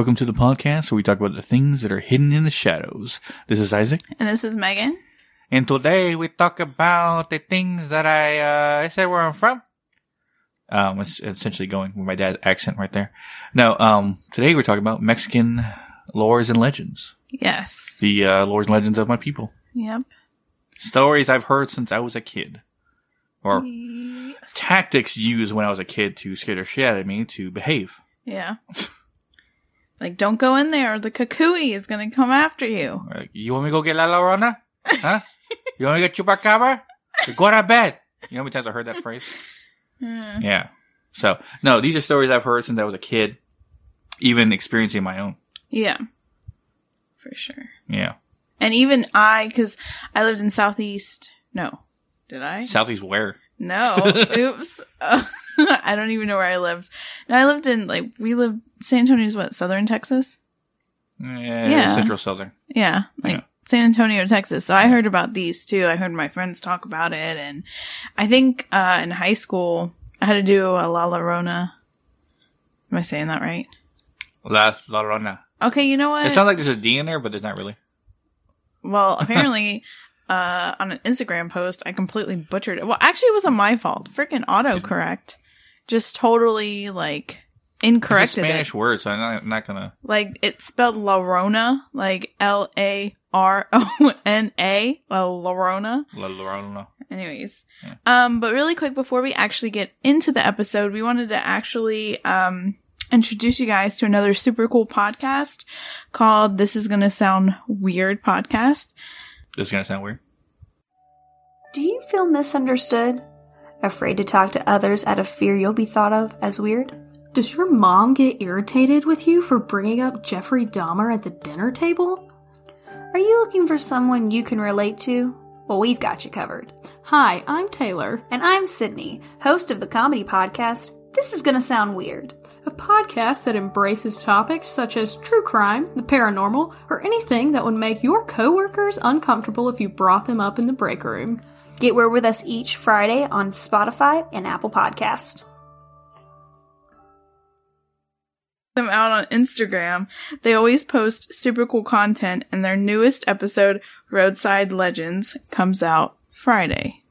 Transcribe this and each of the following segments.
Welcome to the podcast where we talk about the things that are hidden in the shadows. This is Isaac. And this is Megan. And today we talk about the things that I said where I'm from. It's essentially going with my dad's accent right there. Now, today we're talking about Mexican lores and legends. Yes. The lores and legends of my people. Yep. Stories I've heard since I was a kid. Or yes. Tactics used when I was a kid to scare the shit out of me to behave. Yeah. Like, don't go in there or the Cucuy is going to come after you. Like, you want me to go get La Llorona? Huh? You want me to get Chupacabra? Go to bed. You know how many times I heard that phrase? Yeah. So, no, these are stories I've heard since I was a kid, even experiencing my own. Yeah. For sure. Yeah. And even because I lived in Southeast. No. Did I? Southeast where? No. Oops. I don't even know where I lived. No, I lived in, San Antonio's what? Southern Texas? Yeah. Central Southern. Yeah. San Antonio, Texas. So I heard about these, too. I heard my friends talk about it. And I think in high school, I had to do a La Llorona. Am I saying that right? La Llorona. Okay, you know what? It sounds like there's a D in there, but there's not really. Well, apparently... on an Instagram post, I completely butchered it. Well, actually, it wasn't my fault. Freaking autocorrect. Just totally, incorrected it. It's a Spanish word, so I'm not gonna... it's spelled La Llorona. L-A-R-O-N-A. La Llorona. La Llorona. Anyways. Yeah. But really quick, before we actually get into the episode, we wanted to actually, introduce you guys to another super cool podcast called This Is Gonna Sound Weird Podcast. This is going to sound weird. Do you feel misunderstood? Afraid to talk to others out of fear you'll be thought of as weird? Does your mom get irritated with you for bringing up Jeffrey Dahmer at the dinner table? Are you looking for someone you can relate to? Well, we've got you covered. Hi, I'm Taylor. And I'm Sydney, host of the comedy podcast, This Is Gonna Sound Weird. A podcast that embraces topics such as true crime, the paranormal, or anything that would make your coworkers uncomfortable if you brought them up in the break room. Get word with us each Friday on Spotify and Apple Podcast. Them out on Instagram. They always post super cool content, and their newest episode, Roadside Legends, comes out Friday.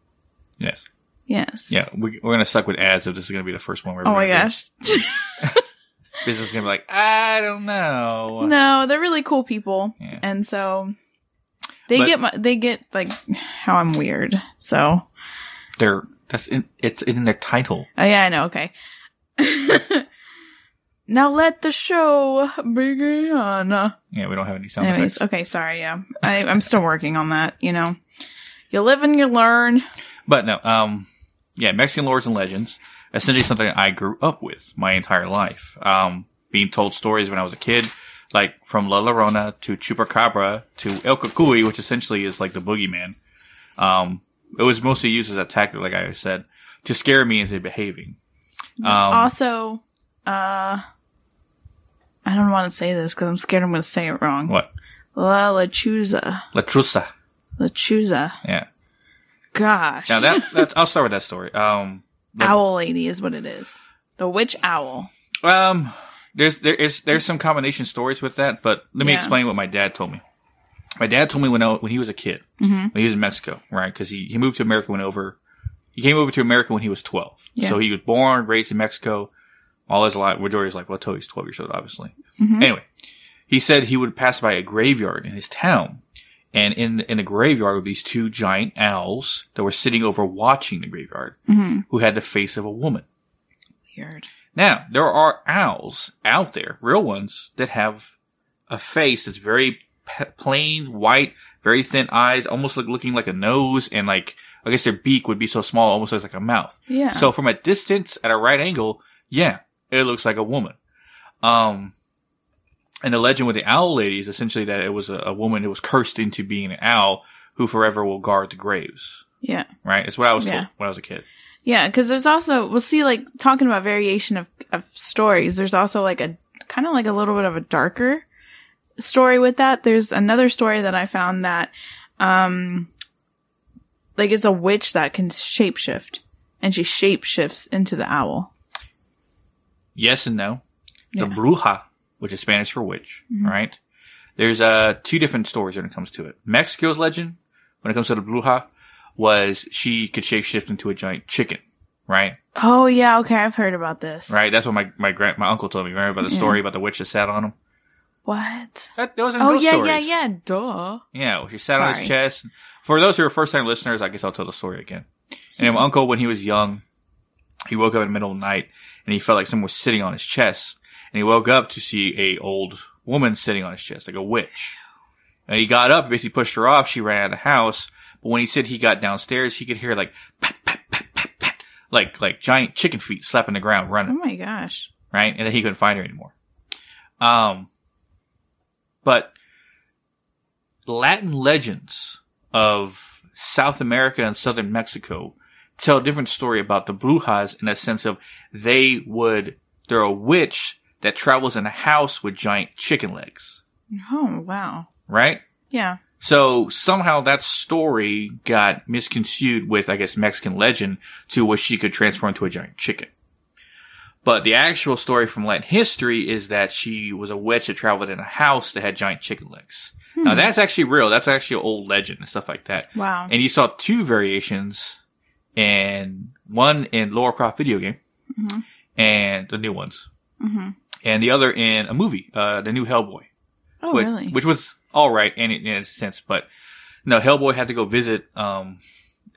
Yes. Yes. Yeah, we're going to suck with ads if this is going to be the first one we're going to do. Oh my gosh. Business is going to be like, I don't know. No, they're really cool people. Yeah. And so they get how I'm weird. So it's in their title. Oh yeah, I know. Okay. Now let the show begin. Yeah, we don't have any sound effects. Okay, sorry. Yeah. I'm still working on that, you know. You live and you learn. But no, yeah, Mexican lores and legends, essentially something I grew up with my entire life. Being told stories when I was a kid, from La Llorona to Chupacabra to El Cucuy, which essentially is the boogeyman. It was mostly used as a tactic, like I said, to scare me into behaving. Also, I don't want to say this because I'm scared I'm going to say it wrong. What? La Lechuza. Lechuza. Lechuza. Yeah. Gosh. Now that's, I'll start with that story. Owl lady is what it is. The witch owl. There's some combination stories with that, but let me explain what my dad told me. My dad told me when he was a kid, when he was in Mexico, right? Because he moved to America he came over to America when he was 12. Yeah. So he was born, raised in Mexico, all his life. Majority is until he's 12 years old, obviously. Mm-hmm. Anyway, he said he would pass by a graveyard in his town. And in the graveyard were these two giant owls that were sitting over watching the graveyard, who had the face of a woman. Weird. Now, there are owls out there, real ones, that have a face that's very plain, white, very thin eyes, almost looking like a nose, and I guess their beak would be so small, almost looks like a mouth. Yeah. So from a distance at a right angle, yeah, it looks like a woman. And the legend with the owl lady is essentially that it was a woman who was cursed into being an owl who forever will guard the graves. Yeah. Right? It's what I was told when I was a kid. Yeah, because there's also, talking about variation of stories, there's also a little bit of a darker story with that. There's another story that I found that, it's a witch that can shapeshift, and she shapeshifts into the owl. Yes and no. The bruja. which is Spanish for witch, right? There's two different stories when it comes to it. Mexico's legend, when it comes to the bruja, was she could shapeshift into a giant chicken, right? Oh, yeah. Okay. I've heard about this. Right? That's what my uncle told me. Remember about the story about the witch that sat on him? What? That was in those stories. Yeah. Duh. Yeah. Well, she sat on his chest. For those who are first-time listeners, I guess I'll tell the story again. And my uncle, when he was young, he woke up in the middle of the night, and he felt like someone was sitting on his chest. And he woke up to see a old woman sitting on his chest, like a witch. And he got up and basically pushed her off. She ran out of the house. But when he said he got downstairs, he could hear like pat, pat, pat, pat, pat, like giant chicken feet slapping the ground running. Oh my gosh. Right? And then he couldn't find her anymore. But Latin legends of South America and Southern Mexico tell a different story about the brujas in a sense of they're a witch that travels in a house with giant chicken legs. Oh, wow. Right? Yeah. So somehow that story got misconstrued with, I guess, Mexican legend to where she could transform into a giant chicken. But the actual story from Latin history is that she was a witch that traveled in a house that had giant chicken legs. Now, that's actually real. That's actually an old legend and stuff like that. Wow. And you saw two variations, and one in Lara Croft video game, and the new ones, and the other in a movie, the new Hellboy. Oh, really? Which was... all right, in its sense, but no, Hellboy had to go visit El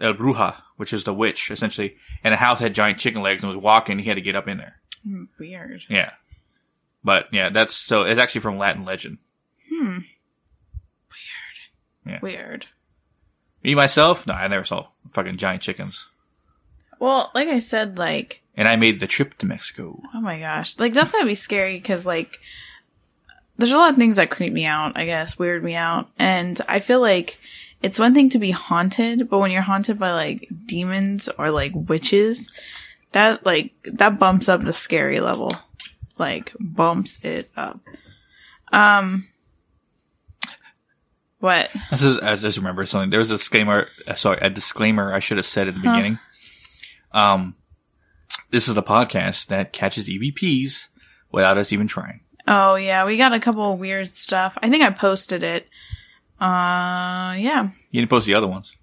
Bruja, which is the witch, essentially, and the house had giant chicken legs and was walking. He had to get up in there. Weird. Yeah. But, yeah, it's actually from Latin legend. Weird. Yeah. Weird. Me, myself? No, I never saw fucking giant chickens. Well, like I said, And I made the trip to Mexico. Oh, my gosh. That's gotta be scary, because, there's a lot of things that creep me out, I guess, weird me out. And I feel like it's one thing to be haunted, but when you're haunted by, demons or, witches, that, that bumps up the scary level. Bumps it up. What? I just remember something. There was a disclaimer I should have said at the beginning. This is the podcast that catches EVPs without us even trying. Oh, yeah. We got a couple of weird stuff. I think I posted it. Yeah. You need to post the other ones.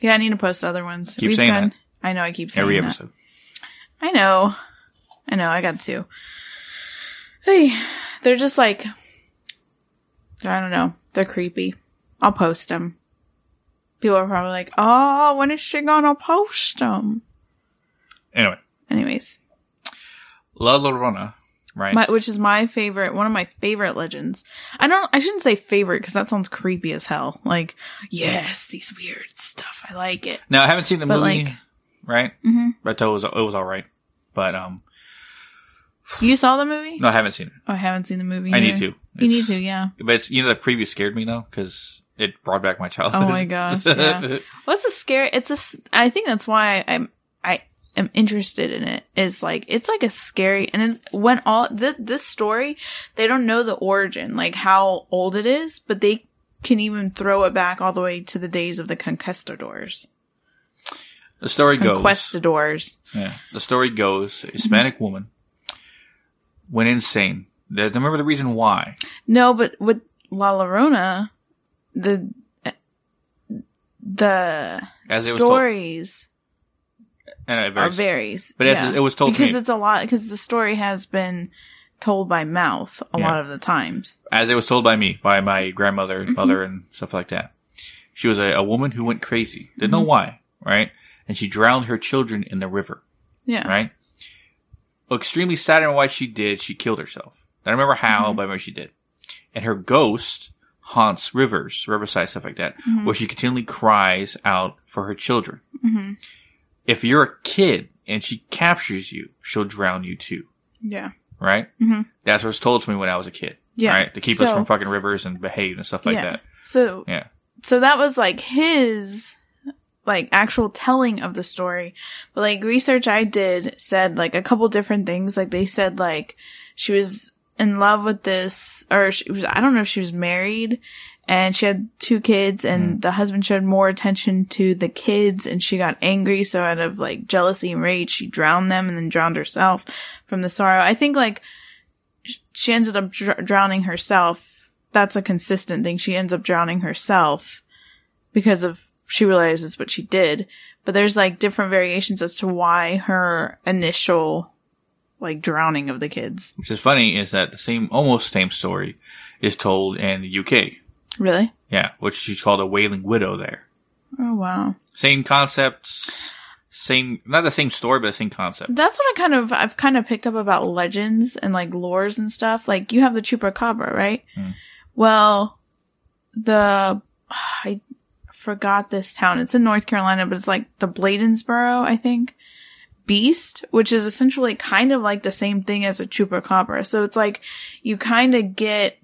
Yeah, I need to post the other ones. That. I know, I keep saying every episode. That. I know. I got two. Hey, they're just I don't know. They're creepy. I'll post them. People are probably like, oh, when is she gonna post them? Anyways. La Llorona. Right. Which is one of my favorite legends. I shouldn't say favorite because that sounds creepy as hell. Yes, these weird stuff. I like it. Now, I haven't seen the movie, right? But I told it was all right. But, You saw the movie? No, I haven't seen it. Oh, I haven't seen the movie either. I need to. You need to, yeah. But it's, the preview scared me though because it brought back my childhood. Oh my gosh, yeah. What's the scary? I think that's why I'm interested in it is it's a scary, and it's when this story, they don't know the origin, how old it is, but they can even throw it back all the way to the days of the conquistadors. The story goes. Conquistadors. Yeah. The story goes, a Hispanic woman went insane. I don't remember the reason why. No, but with La Llorona, the stories... And it varies. But yeah. It was told because to me. Because it's a lot, because the story has been told by mouth a lot of the times. As it was told by me, by my grandmother and mother and stuff like that. She was a woman who went crazy. Didn't know why, right? And she drowned her children in the river. Yeah. Right? Extremely sad and why she did. She killed herself. I don't remember how, but I remember she did. And her ghost haunts rivers, riverside, stuff like that, where she continually cries out for her children. If you're a kid and she captures you, she'll drown you too. Yeah. Right? That's what was told to me when I was a kid. Yeah. Right? To keep us from fucking rivers and behave and stuff like that. So, yeah. So that was his actual telling of the story. But research I did said a couple different things. They said she was in love with this, or she was, I don't know if she was married. And she had two kids, and the husband showed more attention to the kids, and she got angry. So out of jealousy and rage, she drowned them and then drowned herself from the sorrow. I think she ended up drowning herself. That's a consistent thing. She ends up drowning herself because of she realizes what she did. But there's like different variations as to why her initial like drowning of the kids. Which is funny is that the same almost same story is told in the UK. Really? Yeah, which she's called a wailing widow there. Oh wow. Same concepts. Same, not the same story, but the same concept. That's what I've kind of picked up about legends and like lores and stuff. Like you have the Chupacabra, right? Mm. Well, I forgot this town. It's in North Carolina, but it's like the Bladensboro, I think, beast, which is essentially kind of like the same thing as a Chupacabra. So it's like you kind of get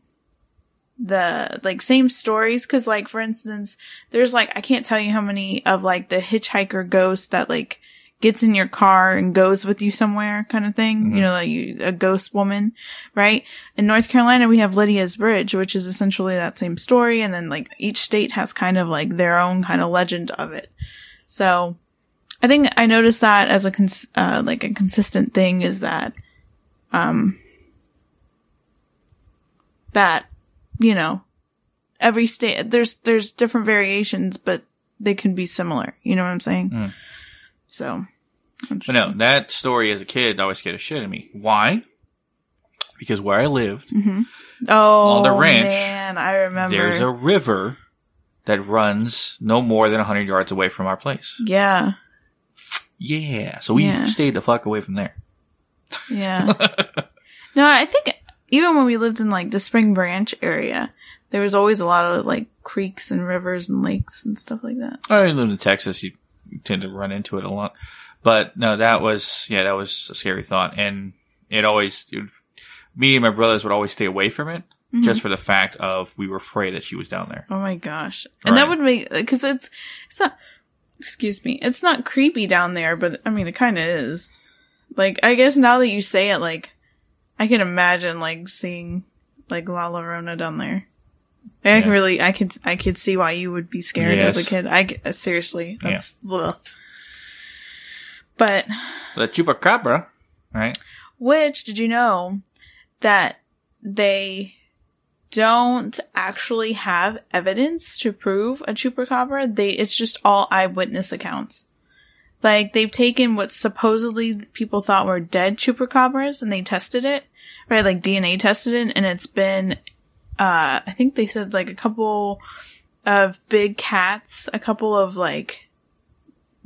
the like same stories, because like for instance there's like I can't tell you how many of like the hitchhiker ghost that like gets in your car and goes with you somewhere kind of thing. Mm-hmm. You know, like a ghost woman, right? In North Carolina we have Lydia's Bridge, which is essentially that same story, and then like each state has kind of like their own kind of legend of it. So I think I noticed that as a like a consistent thing is that that you know, every state, there's different variations, but they can be similar. You know what I'm saying? Mm. So. But no, that story as a kid always scared the shit out of me. Why? Because where I lived, mm-hmm. On the ranch, man, I remember. There's a river that runs no more than 100 yards away from our place. Yeah. Yeah. So we stayed the fuck away from there. Yeah. No, I think... Even when we lived in, like, the Spring Branch area, there was always a lot of, like, creeks and rivers and lakes and stuff like that. I lived in Texas. You tend to run into it a lot. But, no, that was a scary thought. And me and my brothers would always stay away from it, mm-hmm. just for the fact of we were afraid that she was down there. Oh, my gosh. And that would make, because it's not, excuse me, it's not creepy down there, but, I mean, it kind of is. Like, I guess now that you say it, like, I can imagine like seeing like La Llorona down there. Yeah. I could see why you would be scared as a kid. Seriously, that's little. But the Chupacabra, right? Which did you know that they don't actually have evidence to prove a Chupacabra? It's just all eyewitness accounts. Like, they've taken what supposedly people thought were dead Chupacabras, and they tested it, right? Like, DNA tested it, and it's been, I think they said, like, a couple of big cats, a couple of, like,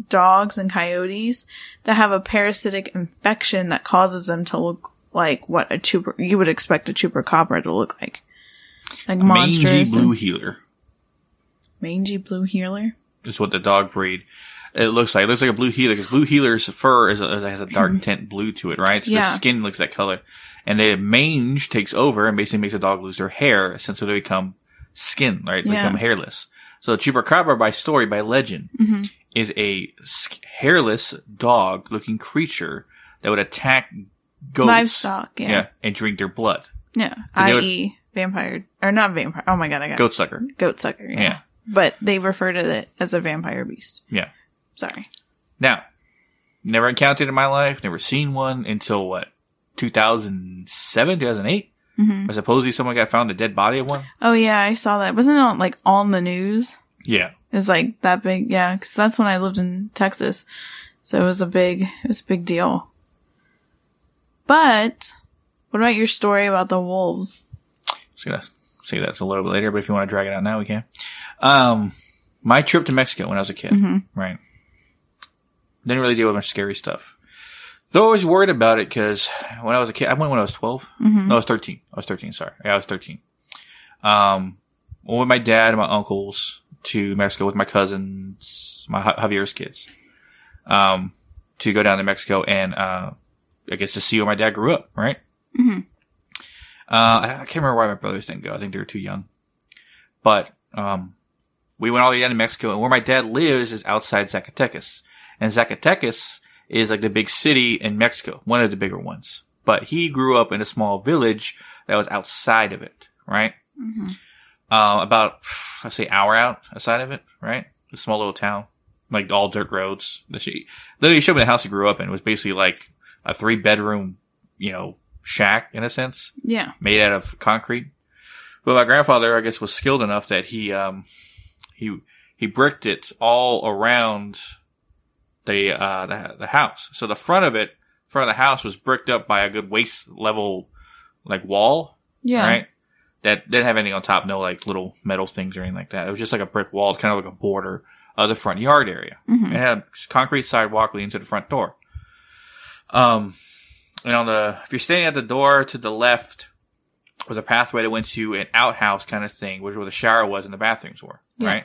dogs and coyotes that have a parasitic infection that causes them to look like what you would expect a Chupacabra to look like. Like, monstrous. Mangy blue heeler. Mangy blue heeler? Is what the dog breed. It looks like a blue heeler, because blue heeler's fur has a dark tint blue to it, right? So the skin looks that color. And the mange takes over and basically makes the dog lose their hair, since they become skin, right? They become hairless. So the Chupacabra, by legend, mm-hmm. is a hairless dog-looking creature that would attack goats. Livestock, and drink their blood. Yeah, i.e. vampire, or not vampire. Oh my god, I got it. Goatsucker. Goatsucker, yeah. But they refer to it as a vampire beast. Yeah. Sorry. Now, never encountered in my life, never seen one until 2007, 2008? Mm-hmm. Supposedly someone got found a dead body of one. Oh, yeah, I saw that. Wasn't it on the news? Yeah. It was like that big, because that's when I lived in Texas. So it was a big deal. But what about your story about the wolves? I was going to say that's a little bit later, but if you want to drag it out now, we can. My trip to Mexico when I was a kid, mm-hmm. right? Didn't really deal with much scary stuff. Though I was worried about it because when I was a kid, I went when I was 12. Mm-hmm. No, I was 13. I was 13. Went with my dad and my uncles to Mexico with my cousins, my Javier's kids, to go down to Mexico and, I guess to see where my dad grew up, right? Mm-hmm. I can't remember why my brothers didn't go. I think they were too young. But, we went all the way down to Mexico, and where my dad lives is outside Zacatecas. And Zacatecas is like the big city in Mexico, one of the bigger ones. But he grew up in a small village that was outside of it, right? Mm-hmm. About, I'd say, hour outside of it, right? A small little town, like all dirt roads. Literally showed me the house he grew up in. It was basically like a 3-bedroom, shack, in a sense. Yeah. Made out of concrete. But my grandfather, I guess, was skilled enough that he bricked it all around the house. So the front of the house was bricked up by a good waist level, like, wall. Yeah. Right? That didn't have anything on top, no, like, little metal things or anything like that. It was just like a brick wall. It's kind of like a border of the front yard area. Mm-hmm. It had a concrete sidewalk leading to the front door. And if you're standing at the door to the left, was a pathway that went to an outhouse kind of thing, which is where the shower was and the bathrooms were, right?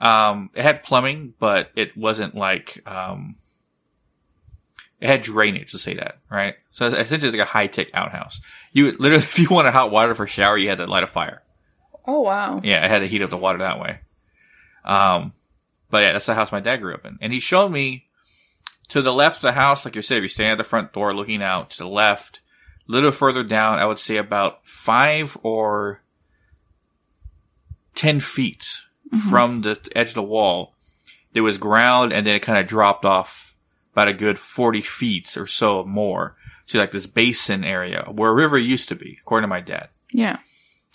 It had plumbing, but it wasn't like, it had drainage, let's say that, right? So essentially it's like a high-tech outhouse. You literally, if you wanted hot water for a shower, you had to light a fire. Oh, wow. Yeah, I had to heat up the water that way. But yeah, that's the house my dad grew up in. And he showed me to the left of the house, like you said, if you're standing at the front door looking out to the left, a little further down, I would say about 5 or 10 feet mm-hmm. from the edge of the wall, there was ground, and then it kind of dropped off about a good 40 feet or so more to like this basin area where a river used to be, according to my dad. Yeah.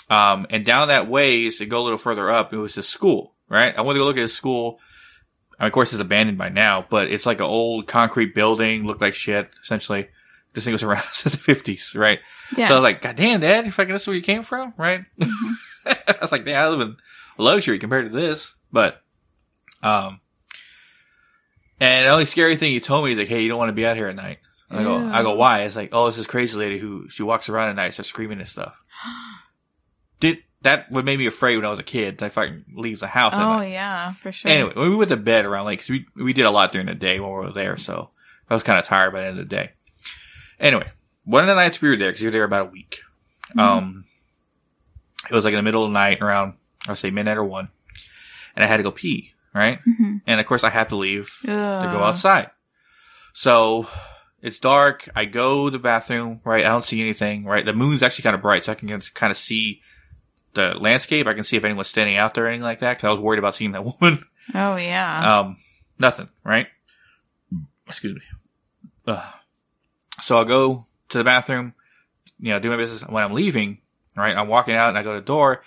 And down that ways, to go a little further up, it was his school, right? I wanted to go look at his school. I mean, of course, it's abandoned by now, but it's like an old concrete building, looked like shit, essentially. This thing was around since the 50s, right? Yeah. So I was like, God damn, Dad, if I guess where you came from, right? Mm-hmm. I was like, damn, I live in luxury compared to this. But, and the only scary thing he told me is like, hey, you don't want to be out here at night. And I go, why? It's like, oh, it's this crazy lady she walks around at night and starts screaming and stuff. That would make me afraid when I was a kid that if I leave the house at night. Oh, yeah, for sure. Anyway, we went to bed around like, cause we did a lot during the day when we were there. So I was kind of tired by the end of the day. Anyway, one of the nights we were there, because we were there about a week. Mm-hmm. It was like in the middle of the night around, I would say midnight or 1. And I had to go pee, right? Mm-hmm. And of course I have to leave to go outside. So it's dark. I go to the bathroom, right? I don't see anything, right? The moon's actually kind of bright, so I can kind of see the landscape. I can see if anyone's standing out there or anything like that, because I was worried about seeing that woman. Oh, yeah. Nothing, right? Excuse me. So I'll go to the bathroom, you know, do my business. When I'm leaving, right, I'm walking out and I go to the door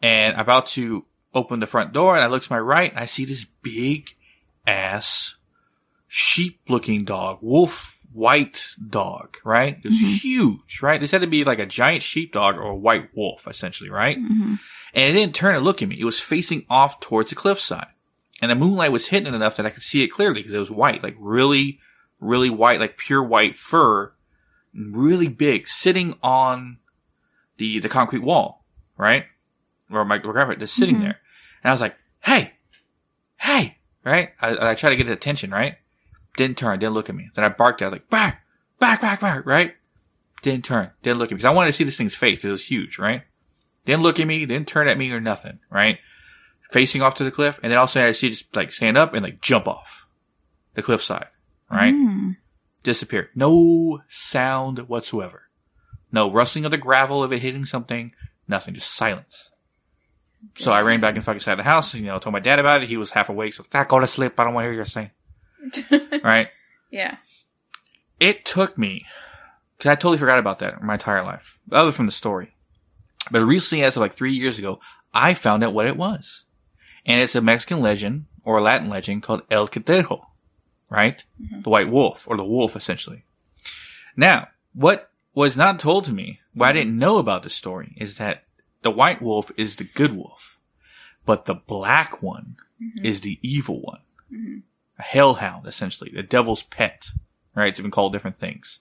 and I'm about to open the front door and I look to my right and I see this big ass sheep looking dog, wolf white dog, right? It's mm-hmm. huge, right? This had to be like a giant sheep dog or a white wolf essentially, right? Mm-hmm. And it didn't turn and look at me. It was facing off towards the cliffside and the moonlight was hitting it enough that I could see it clearly because it was white, like really white, like pure white fur, really big, sitting on the concrete wall, right? Or my grandpa just sitting mm-hmm. there. And I was like, hey, right? I tried to get his attention, right? Didn't turn, didn't look at me. Then I barked out, like, bark, right? Didn't turn, didn't look at me. Because I wanted to see this thing's face because it was huge, right? Didn't look at me, didn't turn at me or nothing, right? Facing off to the cliff. And then all of a sudden I see it just like stand up and like jump off the cliffside. Right? Mm. Disappeared. No sound whatsoever. No rustling of the gravel of it hitting something. Nothing. Just silence. Damn. So I ran back and fucking sat in the house. And, you know, told my dad about it. He was half awake. So go to sleep. I don't want to hear you saying. Right? Yeah. It took me, because I totally forgot about that my entire life, other from the story. But recently, as of like 3 years ago, I found out what it was. And it's a Mexican legend or a Latin legend called El Cadejo. Right? Mm-hmm. The white wolf, or the wolf, essentially. Now, what was not told to me, what I didn't know about the story, is that the white wolf is the good wolf, but the black one mm-hmm. is the evil one. Mm-hmm. A hellhound, essentially. The devil's pet. Right? It's been called different things.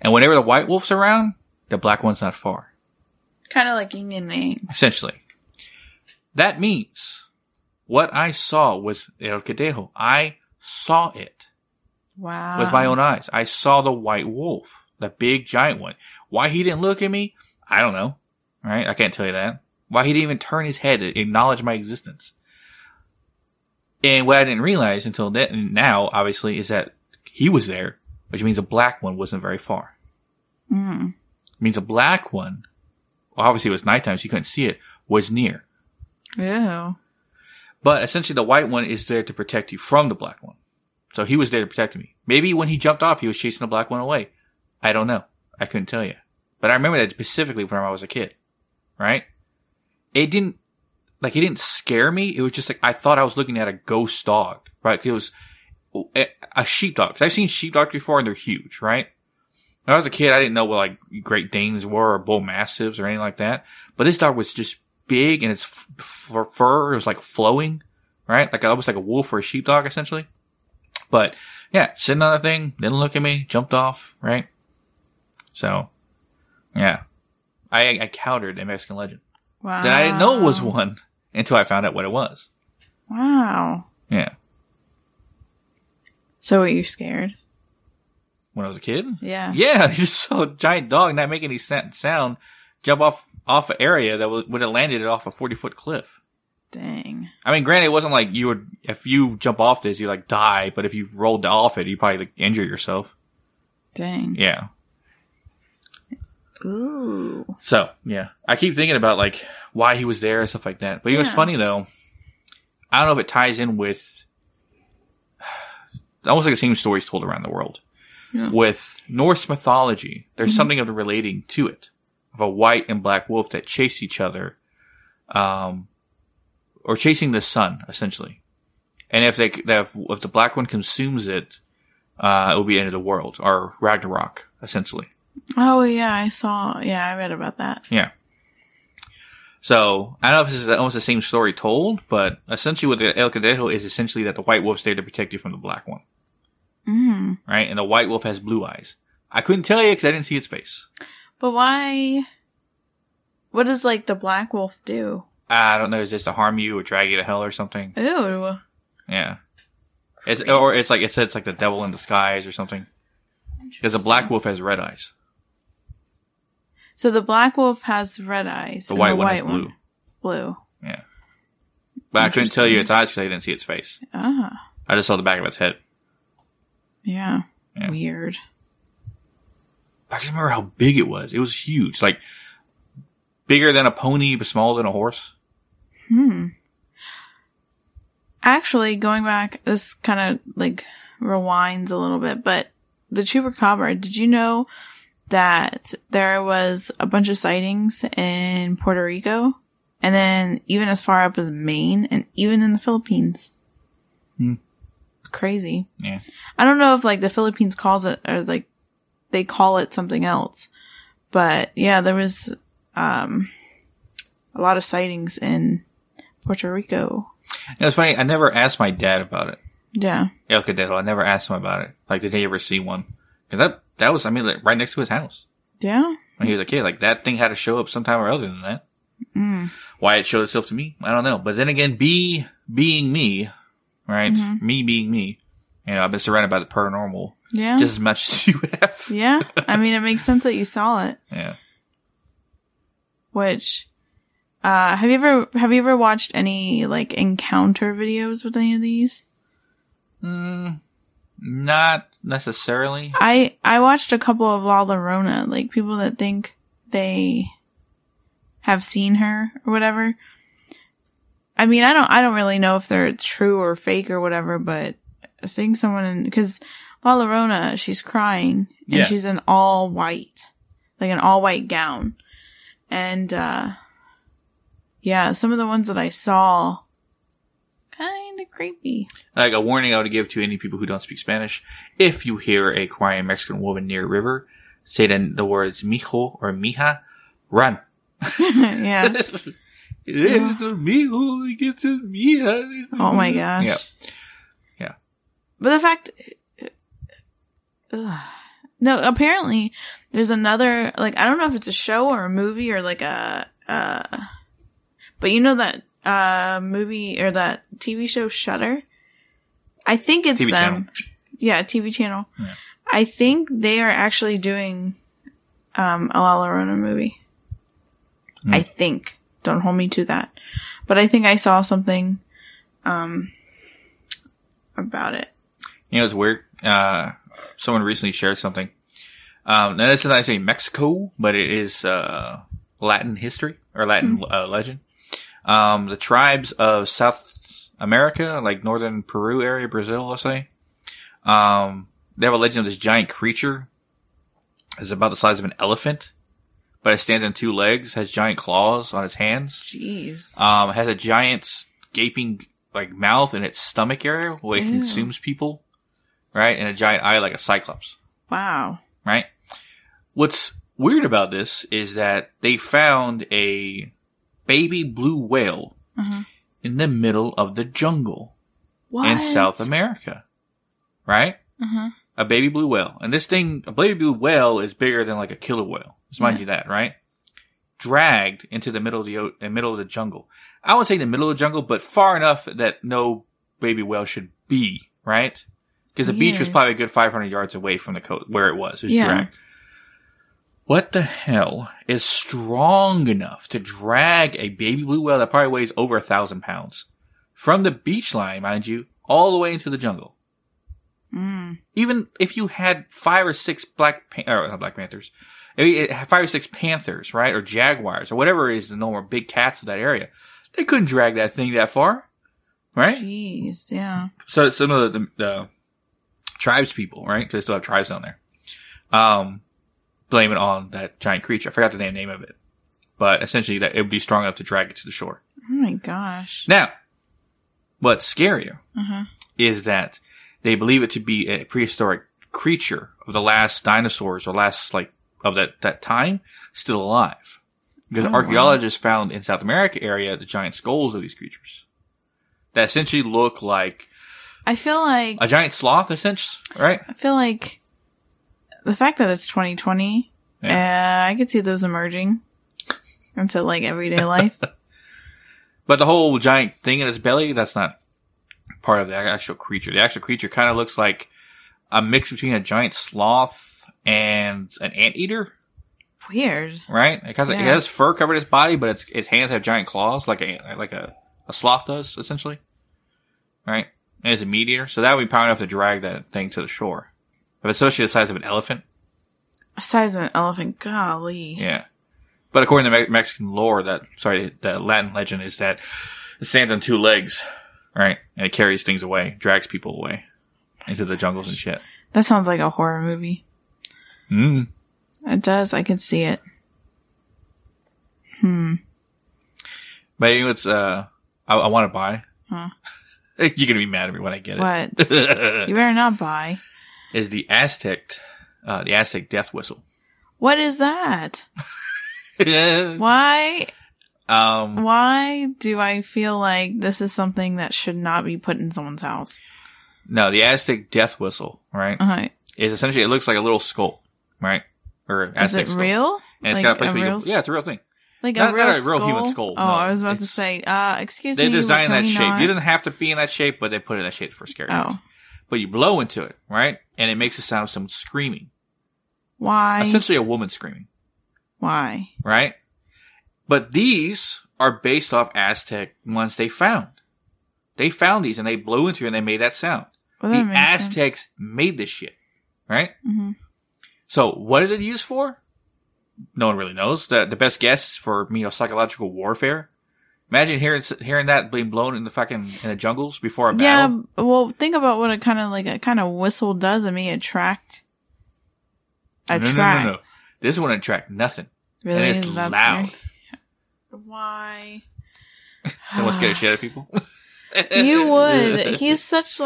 And whenever the white wolf's around, the black one's not far. Kind of like yin and yang. Essentially. That means what I saw was El Cadejo. I saw it. Wow. With my own eyes. I saw the white wolf. The big giant one. Why he didn't look at me? I don't know. Right? I can't tell you that. Why he didn't even turn his head to acknowledge my existence. And what I didn't realize until now, obviously, is that he was there, which means a black one wasn't very far. Mm. It means a black one, obviously it was nighttime, so you couldn't see it, was near. Yeah. But essentially, the white one is there to protect you from the black one. So he was there to protect me. Maybe when he jumped off, he was chasing the black one away. I don't know. I couldn't tell you. But I remember that specifically when I was a kid, right? It didn't scare me. It was just like, I thought I was looking at a ghost dog, right? It was a sheepdog. Because I've seen sheepdogs before and they're huge, right? When I was a kid, I didn't know what like Great Danes were or Bull Mastiffs or anything like that. But this dog was just big and its fur was like flowing, right? Like almost like a wolf or a sheepdog essentially. But yeah, sitting on the thing, didn't look at me, jumped off, right? So yeah, I countered a Mexican legend. Wow. That I didn't know was one until I found out what it was. Wow. Yeah. So were you scared? When I was a kid? Yeah. Yeah, I just saw a giant dog not make any sound jump off an area that would have landed it off a 40-foot cliff. Dang. I mean, granted, it wasn't like you would, if you jump off this, you like die, but if you rolled off it, you probably like injure yourself. Dang. Yeah. Ooh. So, yeah. I keep thinking about like why he was there and stuff like that. But it was funny though. I don't know if it ties in with almost like the same stories told around the world. Yeah. With Norse mythology, there's something of the relating to it, of a white and black wolf that chase each other, or chasing the sun, essentially. And if the black one consumes it, it will be the end of the world, or Ragnarok, essentially. Oh, yeah, I read about that. Yeah. So, I don't know if this is almost the same story told, but essentially what the El Cadejo is essentially that the white wolf's there to protect you from the black one. Mm. Right? And the white wolf has blue eyes. I couldn't tell you because I didn't see its face. But why? What does, like, the black wolf do? I don't know. Is it just to harm you or drag you to hell or something? Ew. Yeah. It's like the devil in disguise or something. Because the black wolf has red eyes. So the black wolf has red eyes. The white one has blue. Blue. Yeah. But I couldn't tell you its eyes because I didn't see its face. Ah. I just saw the back of its head. Yeah. Yeah. Weird. I just remember how big it was. It was huge. Like, bigger than a pony, but smaller than a horse. Actually, going back, this kind of, like, rewinds a little bit, but the Chupacabra, did you know that there was a bunch of sightings in Puerto Rico? And then even as far up as Maine and even in the Philippines. Hmm. Crazy. Yeah. I don't know if like the Philippines calls it or like they call it something else. But yeah, there was a lot of sightings in Puerto Rico. It was funny, I never asked my dad about it. Yeah. El Cadejo, I never asked him about it. Like, did he ever see one? Because that was, I mean, like, right next to his house. Yeah. When he was a kid, like that thing had to show up sometime or other than that. Mm. Why it showed itself to me, I don't know. But then again, being me, right? Mm-hmm. Me being me. You know, I've been surrounded by the paranormal just as much as you have. Yeah. I mean, it makes sense that you saw it. Yeah. Which, have you ever watched any, like, encounter videos with any of these? Not necessarily. I watched a couple of La Llorona, like, people that think they have seen her or whatever. I mean, I don't really know if they're true or fake or whatever, but seeing someone, because La Llorona, she's crying, and she's in all white, like an all white gown. And, some of the ones that I saw, kind of creepy. Like a warning I would give to any people who don't speak Spanish. If you hear a crying Mexican woman near a river, say then the words mijo or mija, run. Yeah. Oh my gosh. Yeah. But the fact... No, apparently there's another... Like, I don't know if it's a show or a movie or like a... But you know that movie or that TV show Shudder? I think it's them. Yeah, TV channel. Yeah. I think they are actually doing a La Llorona movie. Mm. I think. Don't hold me to that. But I think I saw something about it. You know, it's weird. Someone recently shared something. Now, this is not actually Mexico, but it is Latin history or Latin legend. The tribes of South America, like northern Peru area, Brazil, I'll say, they have a legend of this giant creature is about the size of an elephant, but it stands on two legs, has giant claws on its hands. Jeez. Has a giant gaping mouth in its stomach area where it consumes people, right? And a giant eye like a cyclops. Wow. Right? What's weird about this is that they found a baby blue whale in the middle of the jungle in South America, right? A baby blue whale. And this thing, a baby blue whale is bigger than a killer whale. Just mind you that, right? Dragged into the middle of the middle of the jungle. I would say the middle of the jungle, but far enough that no baby whale should be, right? Because the beach was probably a good 500 yards away from the coast where it was. It was dragged. What the hell is strong enough to drag a baby blue whale that probably weighs over 1,000 pounds from the beach line, mind you, all the way into the jungle? Even if you had 5 or 6 panthers, right, or jaguars, or whatever is the normal big cats of that area, they couldn't drag that thing that far, right? Jeez, yeah. So some of the tribes people, right, because they still have tribes down there, blame it on that giant creature. I forgot the name of it, but essentially that it would be strong enough to drag it to the shore. Oh my gosh! Now, what's scarier is that they believe it to be a prehistoric creature of the last dinosaurs or last, of that time, still alive. Because archaeologists found in South America area the giant skulls of these creatures that essentially look like... I feel like... a giant sloth, essentially, right? I feel like the fact that it's 2020, I could see those emerging into, everyday life. But the whole giant thing in its belly, that's not part of the actual creature. The actual creature kind of looks like a mix between a giant sloth and an anteater. Weird. Right? It has fur covered its body, but its hands have giant claws like a sloth does, essentially. Right? And it's a meat eater, so that would be powerful enough to drag that thing to the shore. But especially the size of an elephant. The size of an elephant? Golly. Yeah. But according to Mexican lore, the Latin legend is that it stands on two legs. Right, and it carries things away, drags people away into the jungles and shit. That sounds like a horror movie. It does. I can see it. But you know what's I want to buy? You're gonna be mad at me when I get it. What? You better not buy. Is the Aztec death whistle? What is that? Why? Why do I feel like this is something that should not be put in someone's house? No, the Aztec death whistle, right? Is essentially, it looks like a little skull, right? Or Aztec skull. Is it real? And it's got a place where you go, yeah, it's a real thing. Not a real human skull. Oh, no. I was about to say, excuse me. They designed that shape. You didn't have to be in that shape, but they put it in that shape for scary. Oh. But you blow into it, right? And it makes the sound of someone screaming. Why? Essentially a woman screaming. Why? Right? But these are based off Aztec ones they found. They found these and they blew into it and they made that sound. Well, that the Aztecs made this shit, right? So what did it use for? No one really knows. The best guess is for psychological warfare. Imagine hearing that being blown in the in the jungles before a battle. Yeah, well, think about what a kind of whistle does. I mean, attract. No. This one attract nothing. Really, and it's loud. Weird. Why? Someone scared shit out of people? You would. He's such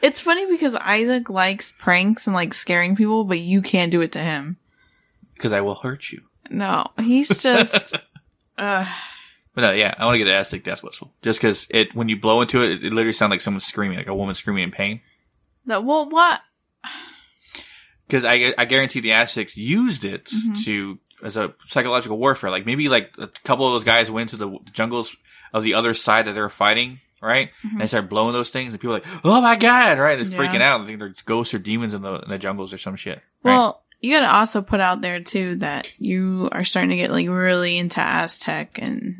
it's funny because Isaac likes pranks and scaring people, but you can't do it to him. Because I will hurt you. No, he's just... But no, yeah, I want to get an Aztec death whistle. Just because when you blow into it, it literally sounds like someone screaming, like a woman screaming in pain. No, well, what? Because I guarantee the Aztecs used it to... as a psychological warfare, maybe a couple of those guys went to the jungles of the other side that they're fighting, right? And they start blowing those things, and people are "Oh my god!" Right? They're freaking out. They think there's ghosts or demons in the jungles or some shit. Right? Well, you got to also put out there too that you are starting to get really into Aztec and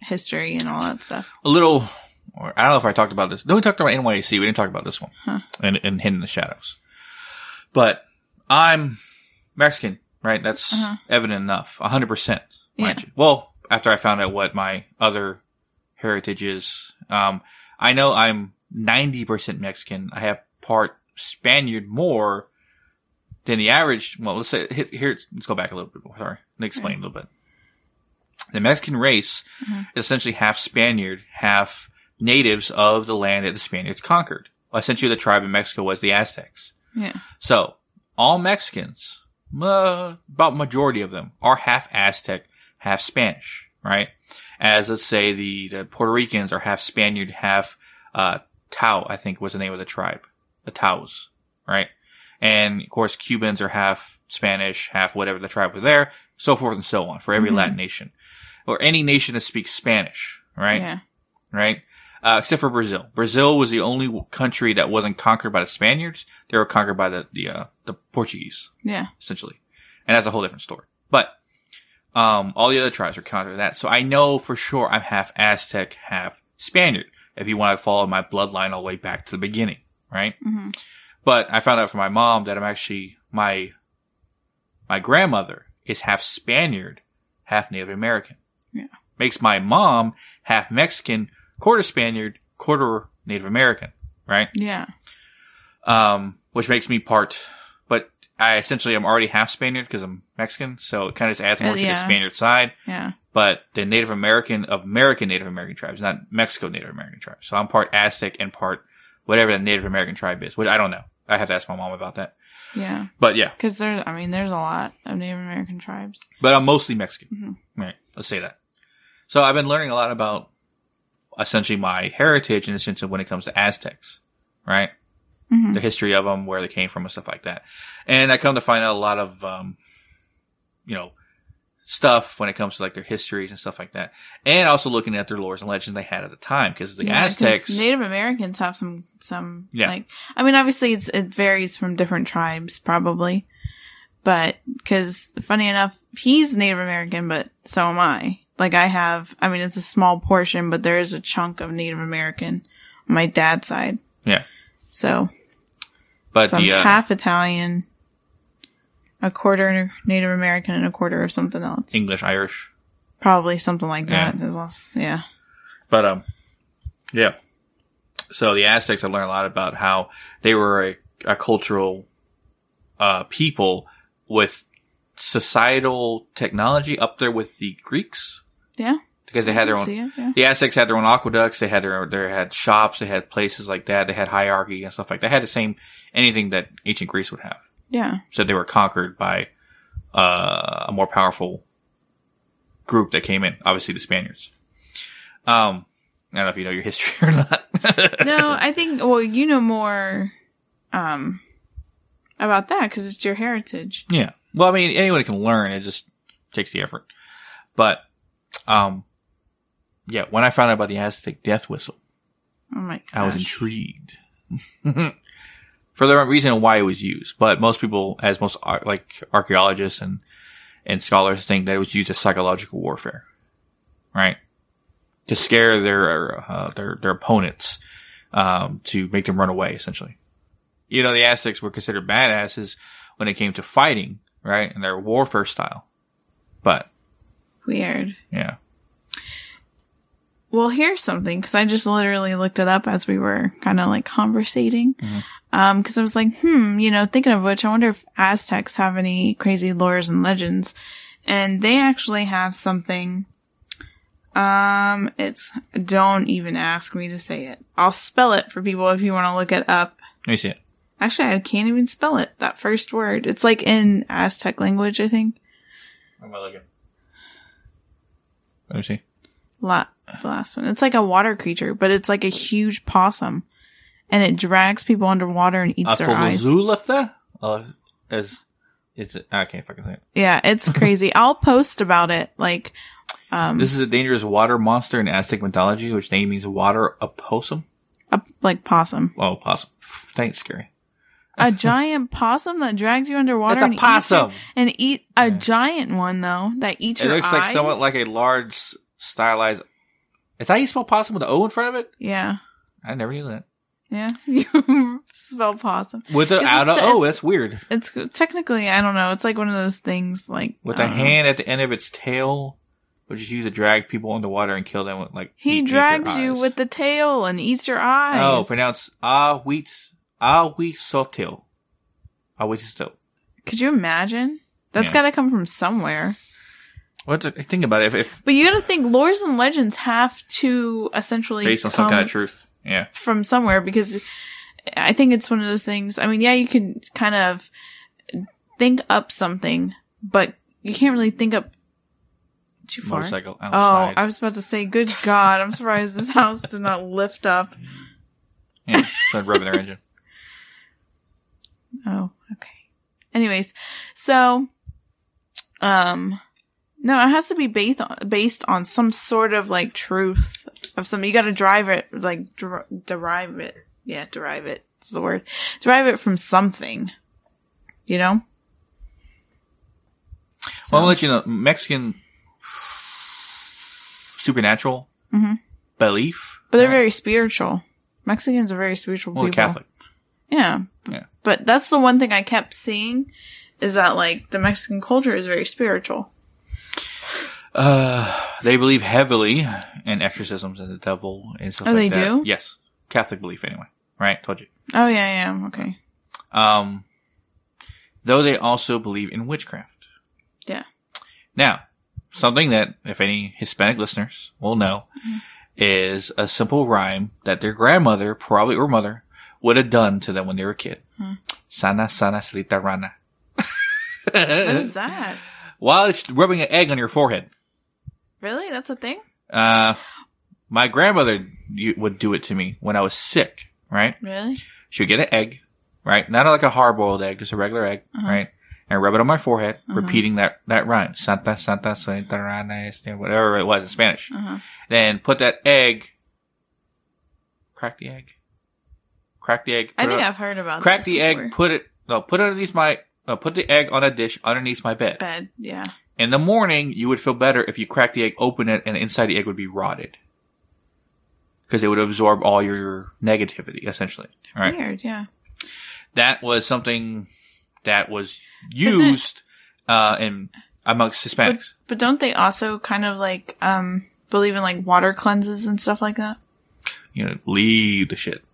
history and all that stuff. A little, or I don't know if I talked about this. No, we talked about NYC. We didn't talk about this one and Hidden in the Shadows. But I'm Mexican, right? That's evident enough. 100%. Mind you. Well, after I found out what my other heritage is, I know I'm 90% Mexican. I have part Spaniard more Then the average, well, let's say, here, let's go back a little bit more. Sorry. Let me explain a little bit. The Mexican race is essentially half Spaniard, half natives of the land that the Spaniards conquered. Well, essentially, the tribe in Mexico was the Aztecs. Yeah. So, all Mexicans, about majority of them, are half Aztec, half Spanish, right? As, let's say, the Puerto Ricans are half Spaniard, half Tao, I think was the name of the tribe. The Taos, right? And, of course, Cubans are half Spanish, half whatever the tribe was there, so forth and so on, for every Latin nation. Or any nation that speaks Spanish, right? Yeah. Right? Except for Brazil. Brazil was the only country that wasn't conquered by the Spaniards. They were conquered by the Portuguese. Yeah. Essentially. And that's a whole different story. But, all the other tribes were conquered by that. So I know for sure I'm half Aztec, half Spaniard. If you want to follow my bloodline all the way back to the beginning, right? Mm-hmm. But I found out from my mom that I'm actually, my grandmother is half Spaniard, half Native American. Yeah. Makes my mom half Mexican, quarter Spaniard, quarter Native American, right? Yeah. Which makes me part, but I essentially am already half Spaniard because I'm Mexican, so it kind of just adds more to the Spaniard side. Yeah. But the Native American of Native American tribes, not Mexico Native American tribes. So I'm part Aztec and part whatever the Native American tribe is, which I don't know. I have to ask my mom about that. Yeah. But yeah. Because there's a lot of Native American tribes. But I'm mostly Mexican. Mm-hmm. Right. Let's say that. So I've been learning a lot about essentially my heritage in the sense of when it comes to Aztecs, right? Mm-hmm. The history of them, where they came from and stuff like that. And I come to find out a lot of, stuff when it comes to like their histories and stuff like that. And also looking at their lores and legends they had at the time because the Aztecs. Native Americans have some obviously it varies from different tribes probably. But because funny enough, he's Native American, but so am I. Like it's a small portion, but there is a chunk of Native American on my dad's side. Yeah. So, but I'm half Italian, a quarter Native American, and a quarter of something else. English, Irish. Probably something like that. Yeah. But, yeah. So the Aztecs, I learned a lot about how they were a cultural people with societal technology up there with the Greeks. Yeah. Because they had their own, the Aztecs had their own aqueducts, they had their shops, they had places like that, they had hierarchy and stuff like that. They had the same, anything that ancient Greece would have. Yeah. So they were conquered by, a more powerful group that came in, obviously the Spaniards. I don't know if you know your history or not. No, I think, well, you know more, about that because it's your heritage. Yeah. Well, I mean, anyone can learn, it just takes the effort. But, yeah, when I found out about the Aztec death whistle, oh my gosh. I was intrigued for the reason why it was used. But most people, as most archaeologists and scholars think that it was used as psychological warfare, right? To scare their opponents, to make them run away, essentially. You know, the Aztecs were considered badasses when it came to fighting, right? And their warfare style, but weird. Yeah. Well, here's something, because I just literally looked it up as we were kind of like conversating. Mm-hmm. Because I was like, thinking of which, I wonder if Aztecs have any crazy lores and legends. And they actually have something. It's, don't even ask me to say it. I'll spell it for people if you want to look it up. Let me see it. Actually, I can't even spell it, that first word. It's like in Aztec language, I think. Where am I looking? Let me see. The last one. It's like a water creature, but it's like a huge possum, and it drags people underwater and eats their eyes. I can't fucking think. Yeah, it's crazy. I'll post about it. Like, this is a dangerous water monster in Aztec mythology, which name means water opossum. Like possum. Oh, possum. That's scary. A giant possum that drags you underwater. It's a possum. A giant one though that eats your eyes. It looks like somewhat like a large stylized. Is that how you spell possum with an O in front of it? Yeah. I never knew that. Yeah, you spell possum with an out of O. That's weird. It's technically, I don't know. It's like one of those things like with a hand at the end of its tail, which is used to drag people underwater and kill them. With, like he drags you with the tail and eats your eyes. Oh, pronounce Ahuitzotil. Could you imagine? That's got to come from somewhere. What do you think about it? But you got to think, lores and legends have to essentially based on some kind of truth. Yeah, from somewhere, because I think it's one of those things. I mean, yeah, you can kind of think up something, but you can't really think up too far. Motorcycle outside. Oh, I was about to say, good God, I'm surprised this house did not lift up. Yeah, started rubbing their engine. Oh, okay. Anyways, so, no, it has to be based on some sort of, like, truth of something. You got to derive it. Yeah, derive it. That's the word. Derive it from something, you know? So. Well, I'll let you know, Mexican supernatural belief. But they're very spiritual. Mexicans are very spiritual people. Catholic. Yeah. But that's the one thing I kept seeing is that, like, the Mexican culture is very spiritual. They believe heavily in exorcisms and the devil and stuff like that. Oh, they do? Yes. Catholic belief, anyway. Right? Told you. Oh, yeah. Okay. Though they also believe in witchcraft. Yeah. Now, something that, if any Hispanic listeners will know, is a simple rhyme that their grandmother, probably, or mother, would have done to them when they were a kid. Sana, sana, slita, rana. What is that? While it's rubbing an egg on your forehead. Really? That's a thing? My grandmother would do it to me when I was sick, right? Really? She would get an egg, right? Not like a hard-boiled egg, just a regular egg, right? And rub it on my forehead, repeating that rhyme. Santa, Santa, Santa, Rana, whatever it was in Spanish. Then put that egg, crack the egg. I think I've heard about this. Crack the egg, put the egg on a dish underneath my bed. Yeah. In the morning, you would feel better if you cracked the egg, open it, and inside the egg would be rotted. Because it would absorb all your negativity, essentially. All right? Weird, yeah. That was something that was used amongst Hispanics. But don't they also kind of like believe in like water cleanses and stuff like that? You know, leave the shit.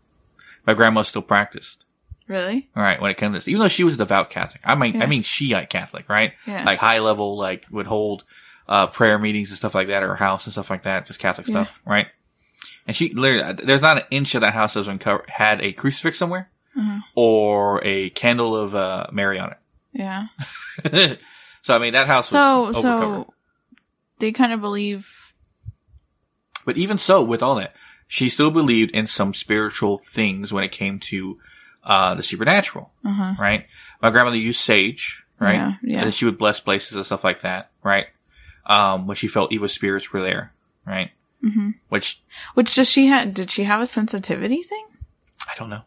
My grandma still practiced. Really? All right, when it comes to this. Even though she was a devout Catholic. I mean Shiite Catholic, right? Yeah. Like high level, like would hold prayer meetings and stuff like that at her house and stuff like that. Just Catholic stuff, right? And she literally, there's not an inch of that house that had a crucifix somewhere or a candle of Mary on it. Yeah. So, I mean, that house was overcovered. So, they kind of believe. But even so, with all that, she still believed in some spiritual things when it came to the supernatural, right? My grandmother used sage, right? Yeah. And she would bless places and stuff like that, right? When she felt evil spirits were there, right? Mm-hmm. Which did she have a sensitivity thing? I don't know.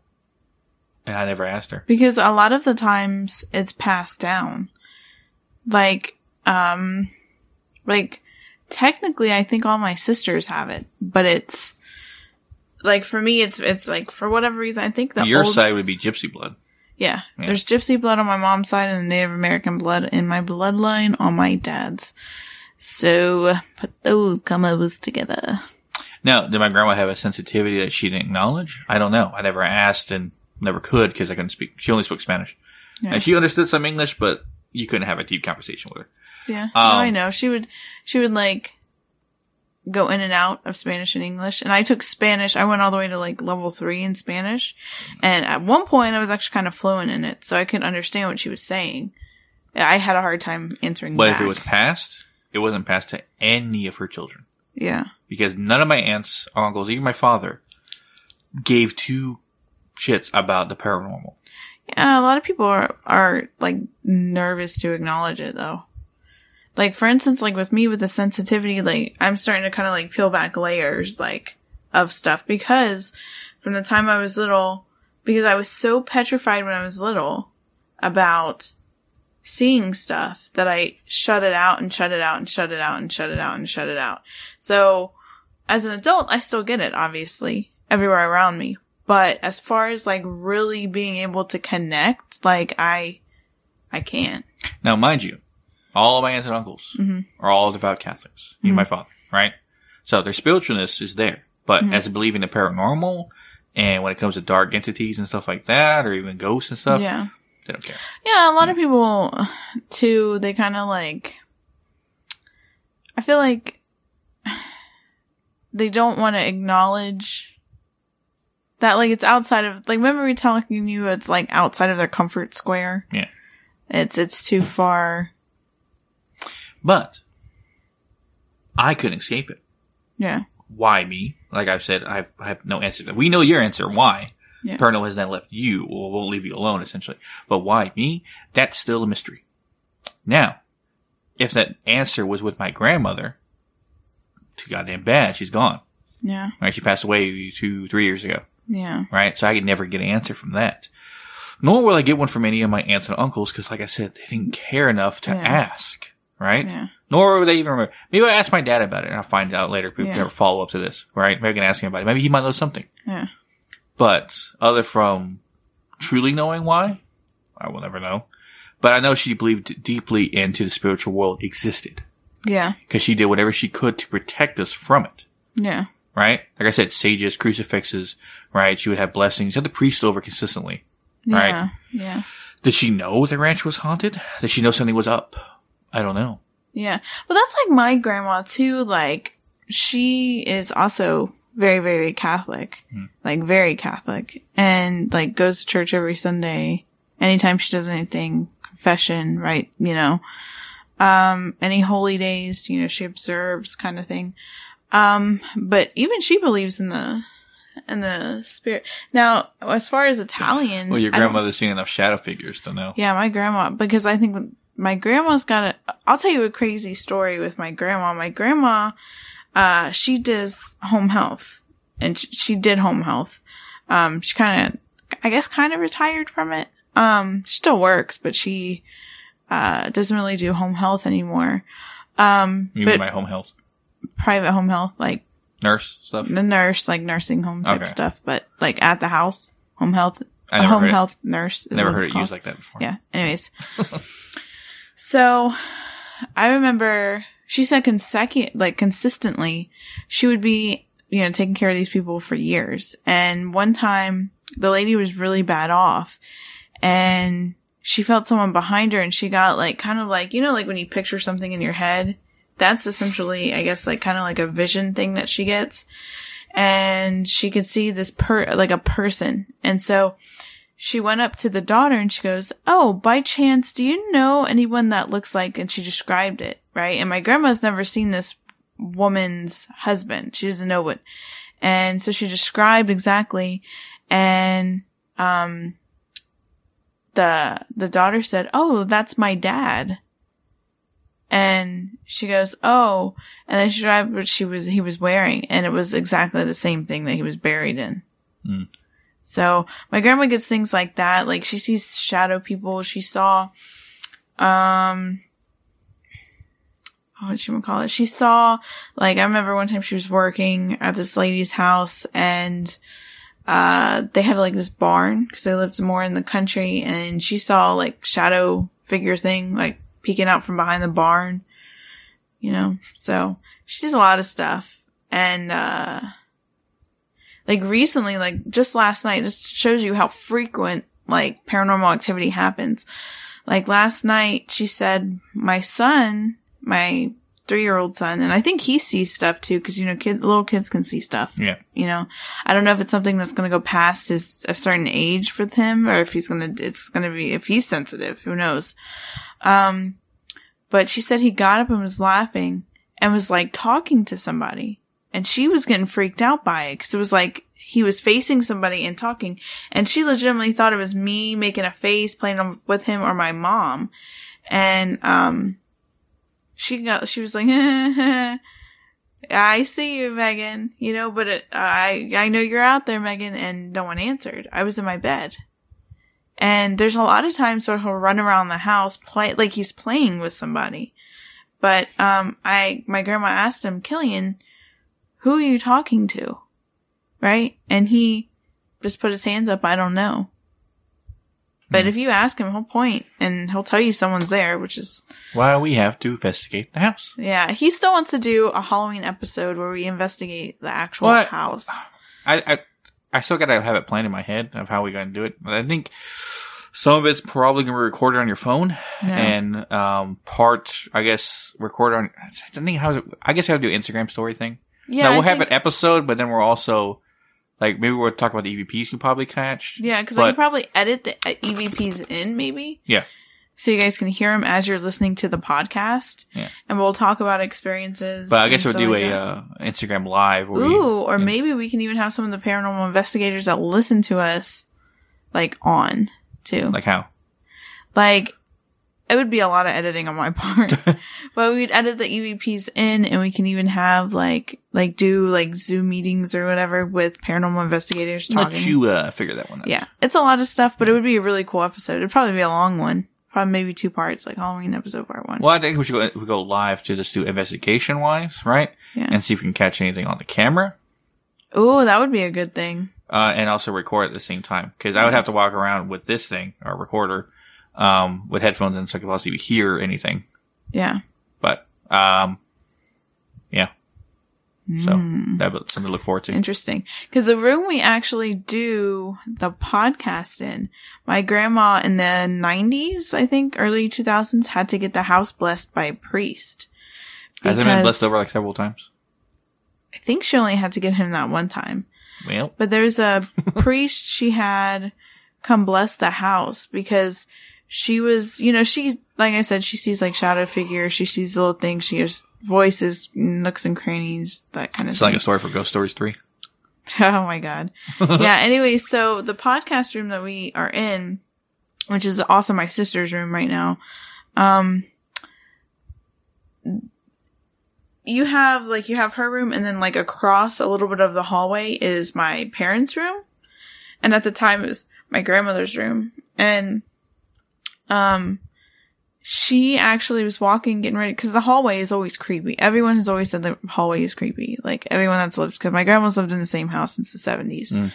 And I never asked her. Because a lot of the times it's passed down. Like technically I think all my sisters have it, but it's like for me it's like for whatever reason I think your side would be gypsy blood. Yeah. There's gypsy blood on my mom's side and Native American blood in my bloodline on my dad's. So, put those combos together. Now, did my grandma have a sensitivity that she didn't acknowledge? I don't know. I never asked and never could because I couldn't speak. She only spoke Spanish. Yeah. And she understood some English, but you couldn't have a deep conversation with her. Yeah. I know. She would like go in and out of Spanish and English. And I took Spanish. I went all the way to like level 3 in Spanish. And at one point I was actually kind of fluent in it. So I couldn't understand what she was saying. I had a hard time answering that. But if it was passed? It wasn't passed to any of her children. Yeah. Because none of my aunts, uncles, even my father, gave two shits about the paranormal. Yeah, a lot of people are like nervous to acknowledge it though. Like for instance, like with me with the sensitivity, like I'm starting to kind of like peel back layers like of stuff because from the time I was little, because I was so petrified when I was little about seeing stuff that I shut it out and shut it out and shut it out and shut it out and shut it out. So as an adult, I still get it, obviously, everywhere around me. But as far as like really being able to connect, like I can't. Now, mind you, all of my aunts and uncles are all devout Catholics. Even my father, right? So their spiritualness is there. But as believing the paranormal and when it comes to dark entities and stuff like that, or even ghosts and stuff, They don't care. Yeah, a lot of people, too, they kind of like... I feel like they don't want to acknowledge that, like, it's outside of... Like, remember we telling you it's, like, outside of their comfort square? Yeah. It's too far. But I couldn't escape it. Yeah. Why me? Like I've said, I have no answer to that. We know your answer. Why? Yeah. Pernal has not left you or won't leave you alone, essentially. But why me? That's still a mystery. Now, if that answer was with my grandmother, too goddamn bad. She's gone. Yeah. Right? She passed away 2-3 years ago. Yeah. Right? So I could never get an answer from that. Nor will I get one from any of my aunts and uncles because, like I said, they didn't care enough to ask. Right? Yeah. Nor would I even remember. Maybe I ask my dad about it and I'll find out later. People never follow up to this, right? Maybe I can ask him about it. Maybe he might know something. Yeah. But other from truly knowing why, I will never know. But I know she believed deeply into the spiritual world existed. Yeah. Because she did whatever she could to protect us from it. Yeah. Right? Like I said, sages, crucifixes, right? She would have blessings. She had the priest over consistently. Right? Yeah. Yeah. Did she know the ranch was haunted? Did she know something was up? I don't know. Yeah. Well, that's like my grandma too. Like, she is also very, very Catholic. Mm. Like, very Catholic. And, like, goes to church every Sunday. Anytime she does anything, confession, right? You know, any holy days, you know, she observes kind of thing. But even she believes in the spirit. Now, as far as Italian. Well, your grandmother's seen enough shadow figures to know. Yeah, my grandma, because I think my grandma's got I'll tell you a crazy story with my grandma. My grandma, she does home health, and she did home health. She kind of retired from it. She still works, but she, doesn't really do home health anymore. You mean by home health? Private home health, like nurse stuff? The nurse, like nursing home type stuff, but like at the house, home health. A home health nurse is what it's called. Never heard it used like that before. Yeah. Anyways. So, I remember she said consistently, she would be, you know, taking care of these people for years. And one time, the lady was really bad off, and she felt someone behind her, and she got like, kind of like, you know, like when you picture something in your head, that's essentially, I guess, like kind of like a vision thing that she gets. And she could see this like a person. And so she went up to the daughter and she goes, "Oh, by chance, do you know anyone that looks like," and she described it, right? And my grandma's never seen this woman's husband. She doesn't know what. And so she described exactly. And, the daughter said, "Oh, that's my dad." And she goes, "Oh," and then she described what he was wearing, and it was exactly the same thing that he was buried in. Mm. So my grandma gets things like that. Like, she sees shadow people. She saw, She saw, like, I remember one time she was working at this lady's house, and they had like this barn because they lived more in the country, and she saw like shadow figure thing like peeking out from behind the barn, you know. So she sees a lot of stuff. And like recently, like just last night, just shows you how frequent like paranormal activity happens. Like last night, she said my 3-year-old son, and I think he sees stuff too, because, you know, little kids can see stuff. Yeah. You know, I don't know if it's something that's going to go past a certain age for him, or if if he's sensitive, who knows. But she said he got up and was laughing and was like talking to somebody, and she was getting freaked out by it because it was like he was facing somebody and talking, and she legitimately thought it was me making a face playing with him or my mom. And, she was like, "I see you, Megan," you know, but I know you're out there, Megan, and no one answered. I was in my bed. And there's a lot of times where he'll run around the house, play like he's playing with somebody. But my grandma asked him, "Killian, who are you talking to?" Right? And he just put his hands up, "I don't know." But if you ask him, he'll point, and he'll tell you someone's there, which is why we have to investigate the house. Yeah, he still wants to do a Halloween episode where we investigate the actual house. I still gotta have it planned in my head of how we're gonna do it. But I think Some of it's probably going to be recorded on your phone, and parts, I guess, recorded on. I guess you have to do an Instagram story thing. Yeah, now, we'll have an episode, but then we're also like maybe we'll talk about the EVPs you probably catch. Yeah, because I can probably edit the EVPs in, maybe. Yeah. So you guys can hear them as you're listening to the podcast. Yeah. And we'll talk about experiences. But I guess we'll do like Instagram live. Or maybe we can even have some of the paranormal investigators that listen to us like on too. Like how? Like it would be a lot of editing on my part. But we'd edit the EVPs in, and we can even have do Zoom meetings or whatever with paranormal investigators talking. Let you figure that one out. Yeah. It's a lot of stuff, but it would be a really cool episode. It'd probably be a long one. Maybe two parts, like Halloween episode part one. Well, I think we should go live to just do investigation-wise, right? Yeah. And see if we can catch anything on the camera. Ooh, that would be a good thing. And also record at the same time. Because I would have to walk around with this thing, our recorder, with headphones in so I could possibly hear anything. Yeah. But, yeah. So, that's something to look forward to. Interesting. Because the room we actually do the podcast in, my grandma in the 90s, I think, early 2000s, had to get the house blessed by a priest. Has it been blessed over like several times? I think she only had to get him that one time. Well. But there's a priest she had come bless the house because she was, she, like I said, she sees like shadow figures, she sees little things, she hears voices, nooks and crannies, that kind of thing. It's like a story for Ghost Stories 3. Oh my God. Yeah. Anyway, so the podcast room that we are in, which is also my sister's room right now, you have her room, and then like across a little bit of the hallway is my parents' room. And at the time it was my grandmother's room. And, she actually was walking, getting ready, because the hallway is always creepy. Everyone has always said the hallway is creepy. Like, everyone that's lived, because my grandma's lived in the same house since the 70s. Mm.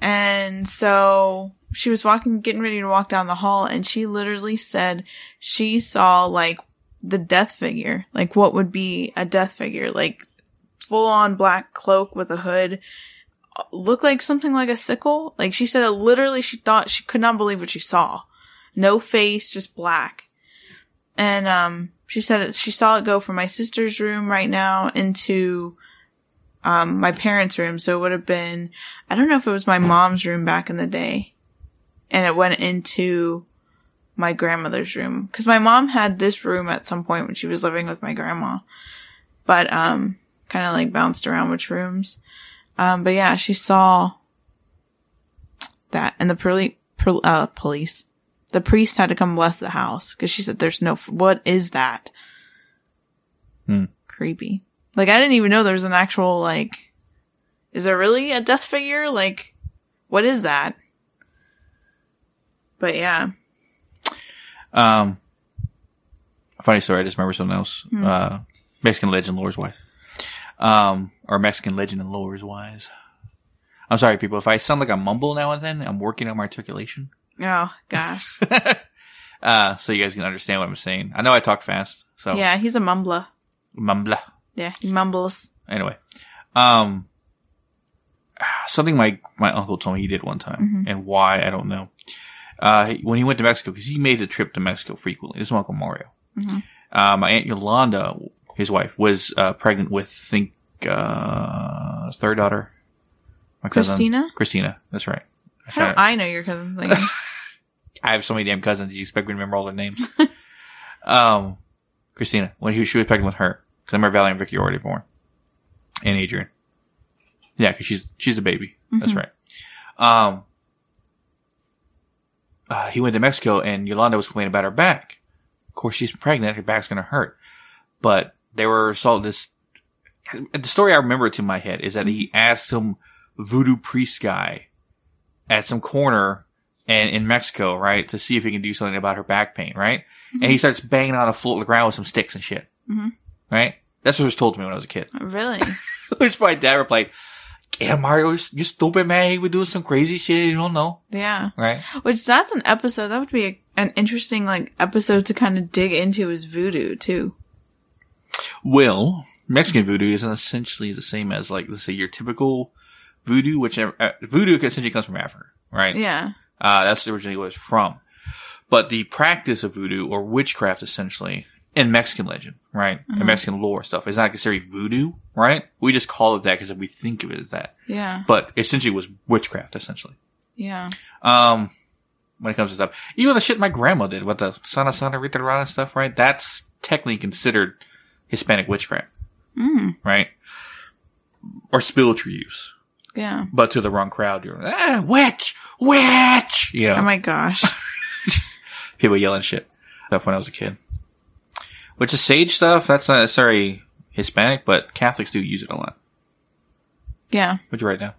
And so she was walking, getting ready to walk down the hall, and she literally said she saw, like, the death figure. Like, what would be a death figure? Like, full-on black cloak with a hood. Looked like something like a sickle. Like, she said literally she thought she could not believe what she saw. No face, just black. And, she said she saw it go from my sister's room right now into, my parents' room. So it would have been, I don't know if it was my mom's room back in the day. And it went into my grandmother's room. Cause my mom had this room at some point when she was living with my grandma. But, kind of like bounced around which rooms. But yeah, she saw that. And the police. The priest had to come bless the house because she said, "There's no. What is that? Creepy. Like I didn't even know there was an actual like. Is there really a death figure? Like, what is that? But yeah. Funny story. I just remember something else. Mexican legend lore's wise. Or Mexican legend and lore's wise. I'm sorry, people. If I sound like I mumble now and then, I'm working on my articulation. Oh, gosh. So you guys can understand what I'm saying. I know I talk fast, so. Yeah, he's a mumbler. Yeah, he mumbles. Anyway. Something my uncle told me he did one time, and why, I don't know. When he went to Mexico, because he made the trip to Mexico frequently. This is my Uncle Mario. My Aunt Yolanda, his wife, was pregnant with, I think, third daughter. My cousin. Christina, that's right. How do I know your cousin's name? I have so many damn cousins. You expect me to remember all their names? Christina, she was pregnant with her, because I remember Valerie and Vicky were already born, and Adrian. Yeah, because she's the baby. That's right. He went to Mexico, and Yolanda was complaining about her back. Of course, she's pregnant; her back's going to hurt. But they were assaulted. The story I remember to my head is that he asked some voodoo priest guy at some corner and in Mexico, right, to see if he can do something about her back pain, right? And he starts banging on the ground with some sticks and shit, right? That's what was told to me when I was a kid. Really? Which my dad replied, "Yeah, Mario, you're stupid, man. He was doing some crazy shit. You don't know." Yeah. Right? Which, that's an episode. That would be an interesting, like, episode to kind of dig into, is voodoo, too. Well, Mexican voodoo isn't essentially the same as, like, let's say, your typical voodoo, which voodoo essentially comes from Africa, right? Yeah. That's originally what it's from. But the practice of voodoo, or witchcraft essentially, in Mexican legend, right? Mm-hmm. In Mexican lore stuff, it's not considered voodoo, right? We just call it that because we think of it as that. Yeah. But essentially it was witchcraft, essentially. Yeah. When it comes to stuff. Even the shit my grandma did with the Sana Rita Rana stuff, right? That's technically considered Hispanic witchcraft. Mm. Right? Or spiritual use. Yeah. But to the wrong crowd, you're like, ah, witch! Yeah. You know? Oh my gosh. People yelling shit. Stuff when I was a kid. Which is sage stuff, that's not necessarily Hispanic, but Catholics do use it a lot. Yeah. What'd you write down?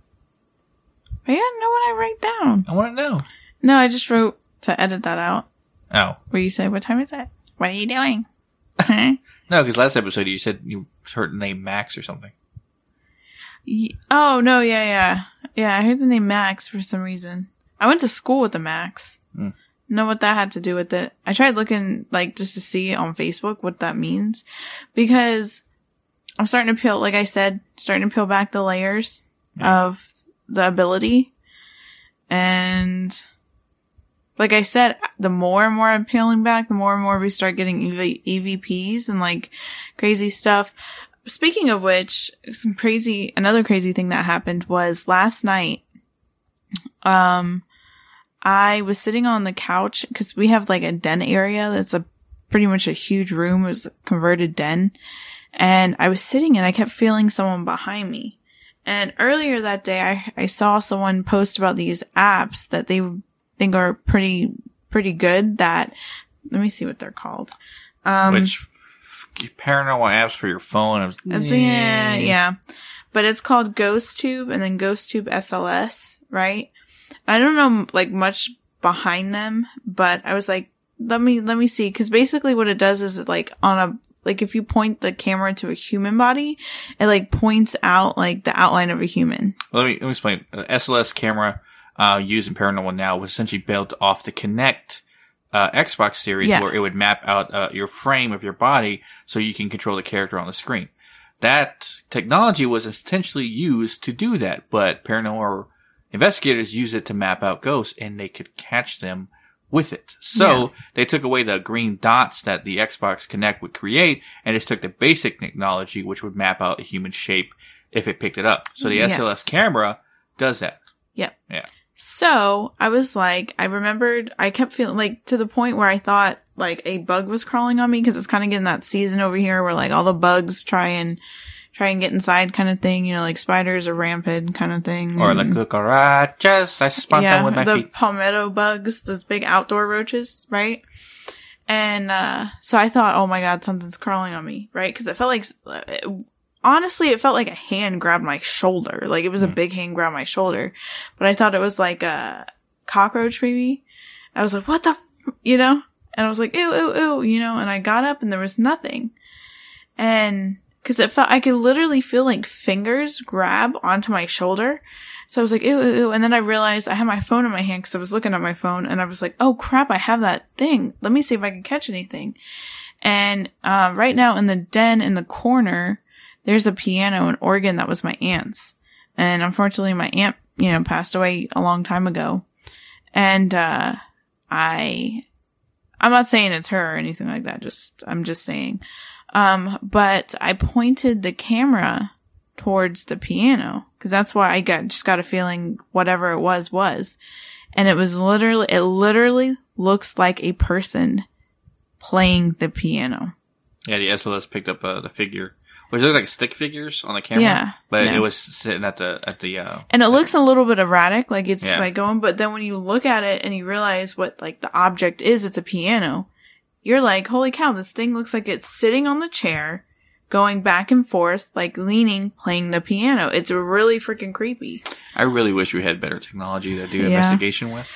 I didn't know what I write down. I want to know. No, I just wrote to edit that out. Oh. Where you said, what time is it? What are you doing? No, because last episode you said you heard the name Max or something. Oh, no, yeah. Yeah, I heard the name Max for some reason. I went to school with a Max. Mm. Know what that had to do with it. I tried looking, like, just to see on Facebook what that means. Because I'm starting to peel, like I said, back the layers of the ability. And... like I said, the more and more I'm peeling back, the more and more we start getting EVPs and like crazy stuff. Speaking of which, another crazy thing that happened was last night. I was sitting on the couch because we have like a den area that's a pretty much a huge room. It was a converted den, and I was sitting and I kept feeling someone behind me. And earlier that day, I saw someone post about these apps that they think are pretty good that, let me see what they're called. Paranormal apps for your phone. Yeah. But it's called Ghost Tube and then Ghost Tube SLS, right? I don't know, like, much behind them, but I was like, let me see. Cause basically what it does is it, like, if you point the camera to a human body, it, like, points out, like, the outline of a human. Well, let me explain. SLS camera. Used in Paranormal Now was essentially built off the Kinect Xbox series where it would map out your frame of your body so you can control the character on the screen. That technology was essentially used to do that, but paranormal investigators used it to map out ghosts and they could catch them with it. So they took away the green dots that the Xbox Kinect would create and just took the basic technology which would map out a human shape if it picked it up. So the SLS camera does that. Yep. Yeah. So, I was like, I remembered, I kept feeling, like, to the point where I thought, like, a bug was crawling on me, because it's kind of getting that season over here where, like, all the bugs try and get inside kind of thing, you know, like, spiders are rampant kind of thing. Or, like, cucarachas, I spot them with my feet. Yeah, the palmetto bugs, those big outdoor roaches, right? And, so I thought, oh my god, something's crawling on me, right? Because it felt like... honestly, it felt like a hand grabbed my shoulder. Like, it was a big hand grabbed my shoulder. But I thought it was, like, a cockroach maybe. I was like, what the you know? And I was like, ew, you know? And I got up and there was nothing. And, cause it felt, I could literally feel, like, fingers grab onto my shoulder. So I was like, ew. And then I realized I had my phone in my hand cause I was looking at my phone. And I was like, oh crap, I have that thing. Let me see if I can catch anything. And, right now in the den in the corner... there's a piano and organ that was my aunt's. And unfortunately, my aunt, you know, passed away a long time ago. And, I'm not saying it's her or anything like that. I'm just saying. But I pointed the camera towards the piano. Cause that's why I got a feeling whatever it was. And it literally looks like a person playing the piano. Yeah. The SLS picked up the figure. Which looked like stick figures on the camera. Yeah. But it was sitting at the and it looks a little bit erratic, like it's like going, but then when you look at it and you realize what, like, the object is, it's a piano, you're like, holy cow, this thing looks like it's sitting on the chair, going back and forth, like leaning, playing the piano. It's really freaking creepy. I really wish we had better technology to do investigation with.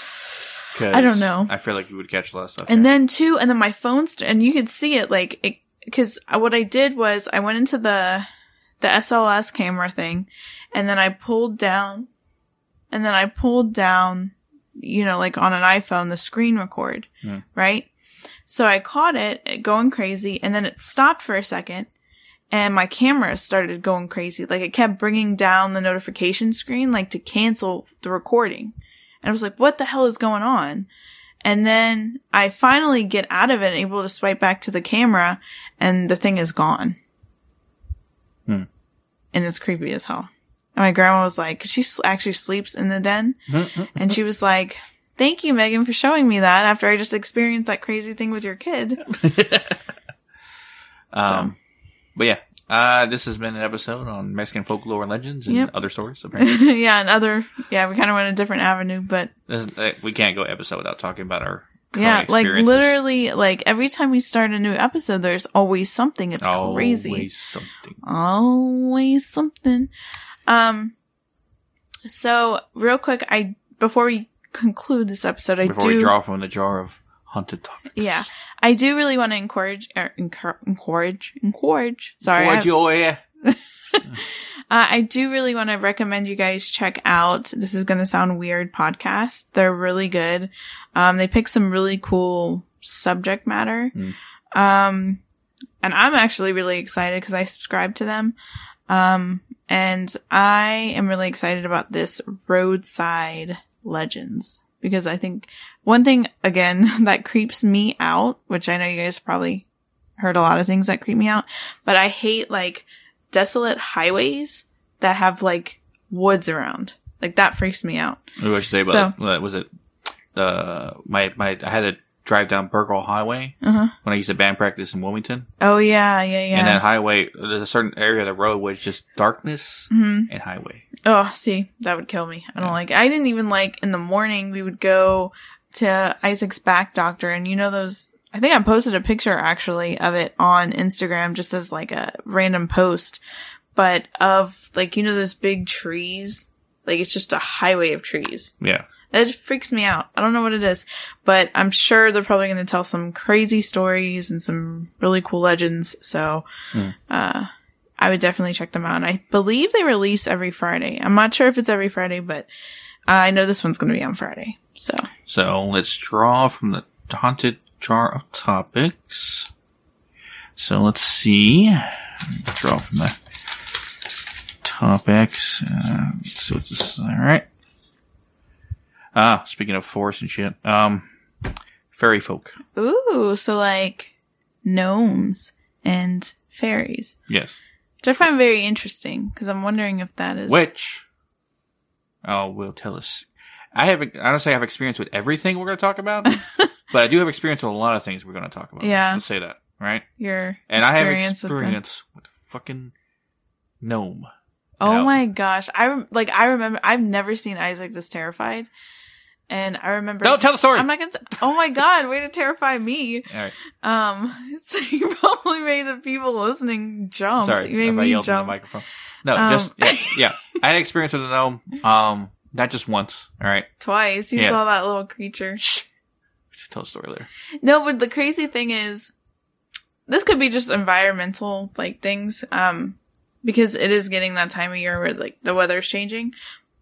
I don't know. I feel like we would catch a lot of stuff. And then too, and then my phone, and you could see it, like, it, because what I did was I went into the SLS camera thing, and then I pulled down, you know, like on an iPhone, the screen record, right? So I caught it going crazy, and then it stopped for a second, and my camera started going crazy. Like, it kept bringing down the notification screen, like, to cancel the recording. And I was like, what the hell is going on? And then I finally get out of it, able to swipe back to the camera, and the thing is gone. Hmm. And it's creepy as hell. And my grandma was like, she actually sleeps in the den. And she was like, thank you, Megan, for showing me that after I just experienced that crazy thing with your kid. But yeah, this has been an episode on Mexican folklore and legends and other stories, apparently. Yeah, and other, we kind of went a different avenue, but. We can't go episode without talking about our experiences. Like literally, like every time we start a new episode, there's always something. It's crazy. Always something. So real quick, before we conclude this episode, before we draw from the jar of haunted topics. Yeah. I do really want to encourage. Sorry. I do really want to recommend you guys check out This Is Gonna Sound Weird Podcast. They're really good. They pick some really cool subject matter. And I'm actually really excited because I subscribe to them. And I am really excited about this Roadside Legends, because I think one thing, again, that creeps me out, which I know you guys probably heard a lot of things that creep me out, but I hate like desolate highways that have like woods around. Like that freaks me out. I wish they was it I had a drive down Burkle Highway when I used to band practice in Wilmington. Oh yeah. And that highway, there's a certain area of the road where it's just darkness and highway. Oh, see, that would kill me. I don't like it. I didn't even like in the morning we would go to Isaac's back doctor, and you know those, I think I posted a picture actually of it on Instagram just as like a random post, but of like, you know, those big trees, like it's just a highway of trees. Yeah. It just freaks me out. I don't know what it is, but I'm sure they're probably going to tell some crazy stories and some really cool legends. So, I would definitely check them out. And I believe they release every Friday. I'm not sure if it's every Friday, but I know this one's going to be on Friday. So let's draw from the haunted jar of topics. So let's see. Draw from the topics. So this, all right. Speaking of forest and shit, fairy folk. Ooh, so like gnomes and fairies. Yes. Which I find very interesting, because I'm wondering if that is... Which? Oh, will tell us. I have experience with everything we're going to talk about, but I do have experience with a lot of things we're going to talk about. Yeah. Let's say that, right? I have experience with fucking gnome. Oh my gosh. I remember, I've never seen Isaac this terrified. And I remember. Don't tell the story. I'm not gonna. Oh my god! Way to terrify me. All right. So you probably made the people listening jump. Sorry, you made if me I yelled jump. In the microphone. No, yeah. I had experience with a gnome. Not just once. All right. Twice. You saw that little creature. Shh. We should tell a story later. No, but the crazy thing is, this could be just environmental like things, because it is getting that time of year where like the weather's changing,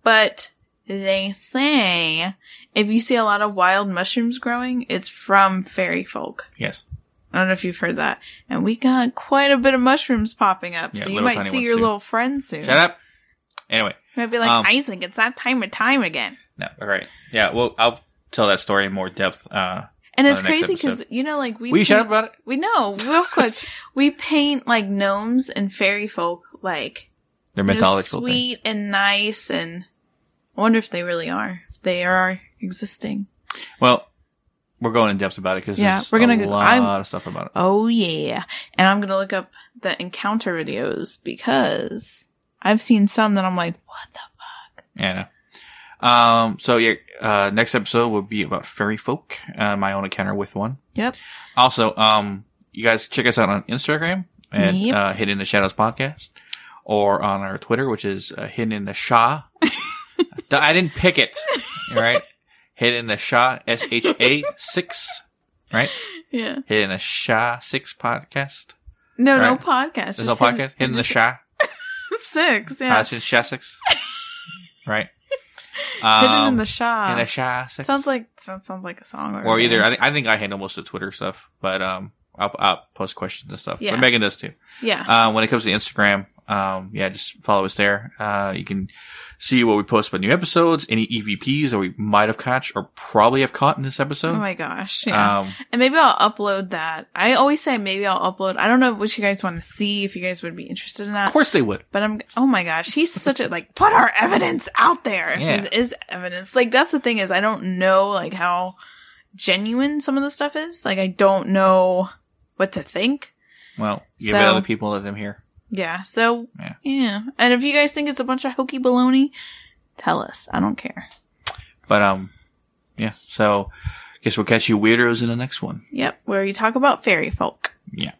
but. They say if you see a lot of wild mushrooms growing, it's from fairy folk. Yes. I don't know if you've heard that. And we got quite a bit of mushrooms popping up. Yeah, so you might see your little friend soon. Shut up. Anyway. You might be like, Isaac, it's that time again. No. All right. Yeah. Well, I'll tell that story in more depth. And it's crazy because, you know, like we. Will you shut up about it? We know. Real quick. We paint like gnomes and fairy folk like. They're mythological. Sweet thing. And nice and. I wonder if they really are. If they are existing. Well, we're going in depth about it because there's a lot of stuff about it. Oh, yeah. And I'm going to look up the encounter videos because I've seen some that I'm like, what the fuck? Yeah, I know. So, yeah, next episode will be about fairy folk, my own encounter with one. Yep. Also, you guys check us out on Instagram at Hidden in the Shadows Podcast, or on our Twitter, which is Hidden in the Shaw. I didn't pick it. All right. Hit in the Sha, SHA 6. Right? Yeah. Hit in the Sha 6 podcast. No, right? No podcast. There's no podcast. Hit in the Sha 6. Yeah. It's in Sha 6. Right. Hidden in the Sha. In the Sha 6. Sounds like a song. Or either. I think I handle most of the Twitter stuff, but I'll post questions and stuff. Yeah. But Megan does too. Yeah. When it comes to Instagram, Just follow us there. You can see what we post about new episodes, any EVPs that we might have caught or probably have caught in this episode. Oh my gosh. Yeah. And maybe I'll upload that. I always say maybe I'll upload. I don't know what you guys want to see, if you guys would be interested in that. Of course they would. But oh my gosh, he's such a, put our evidence out there. If there is evidence. That's the thing is, I don't know, how genuine some of the stuff is. I don't know what to think. Well, you have other people that live here. Yeah, so, yeah. And if you guys think it's a bunch of hokey baloney, tell us. I don't care. But, so guess we'll catch you weirdos in the next one. Yep, where you talk about fairy folk. Yeah.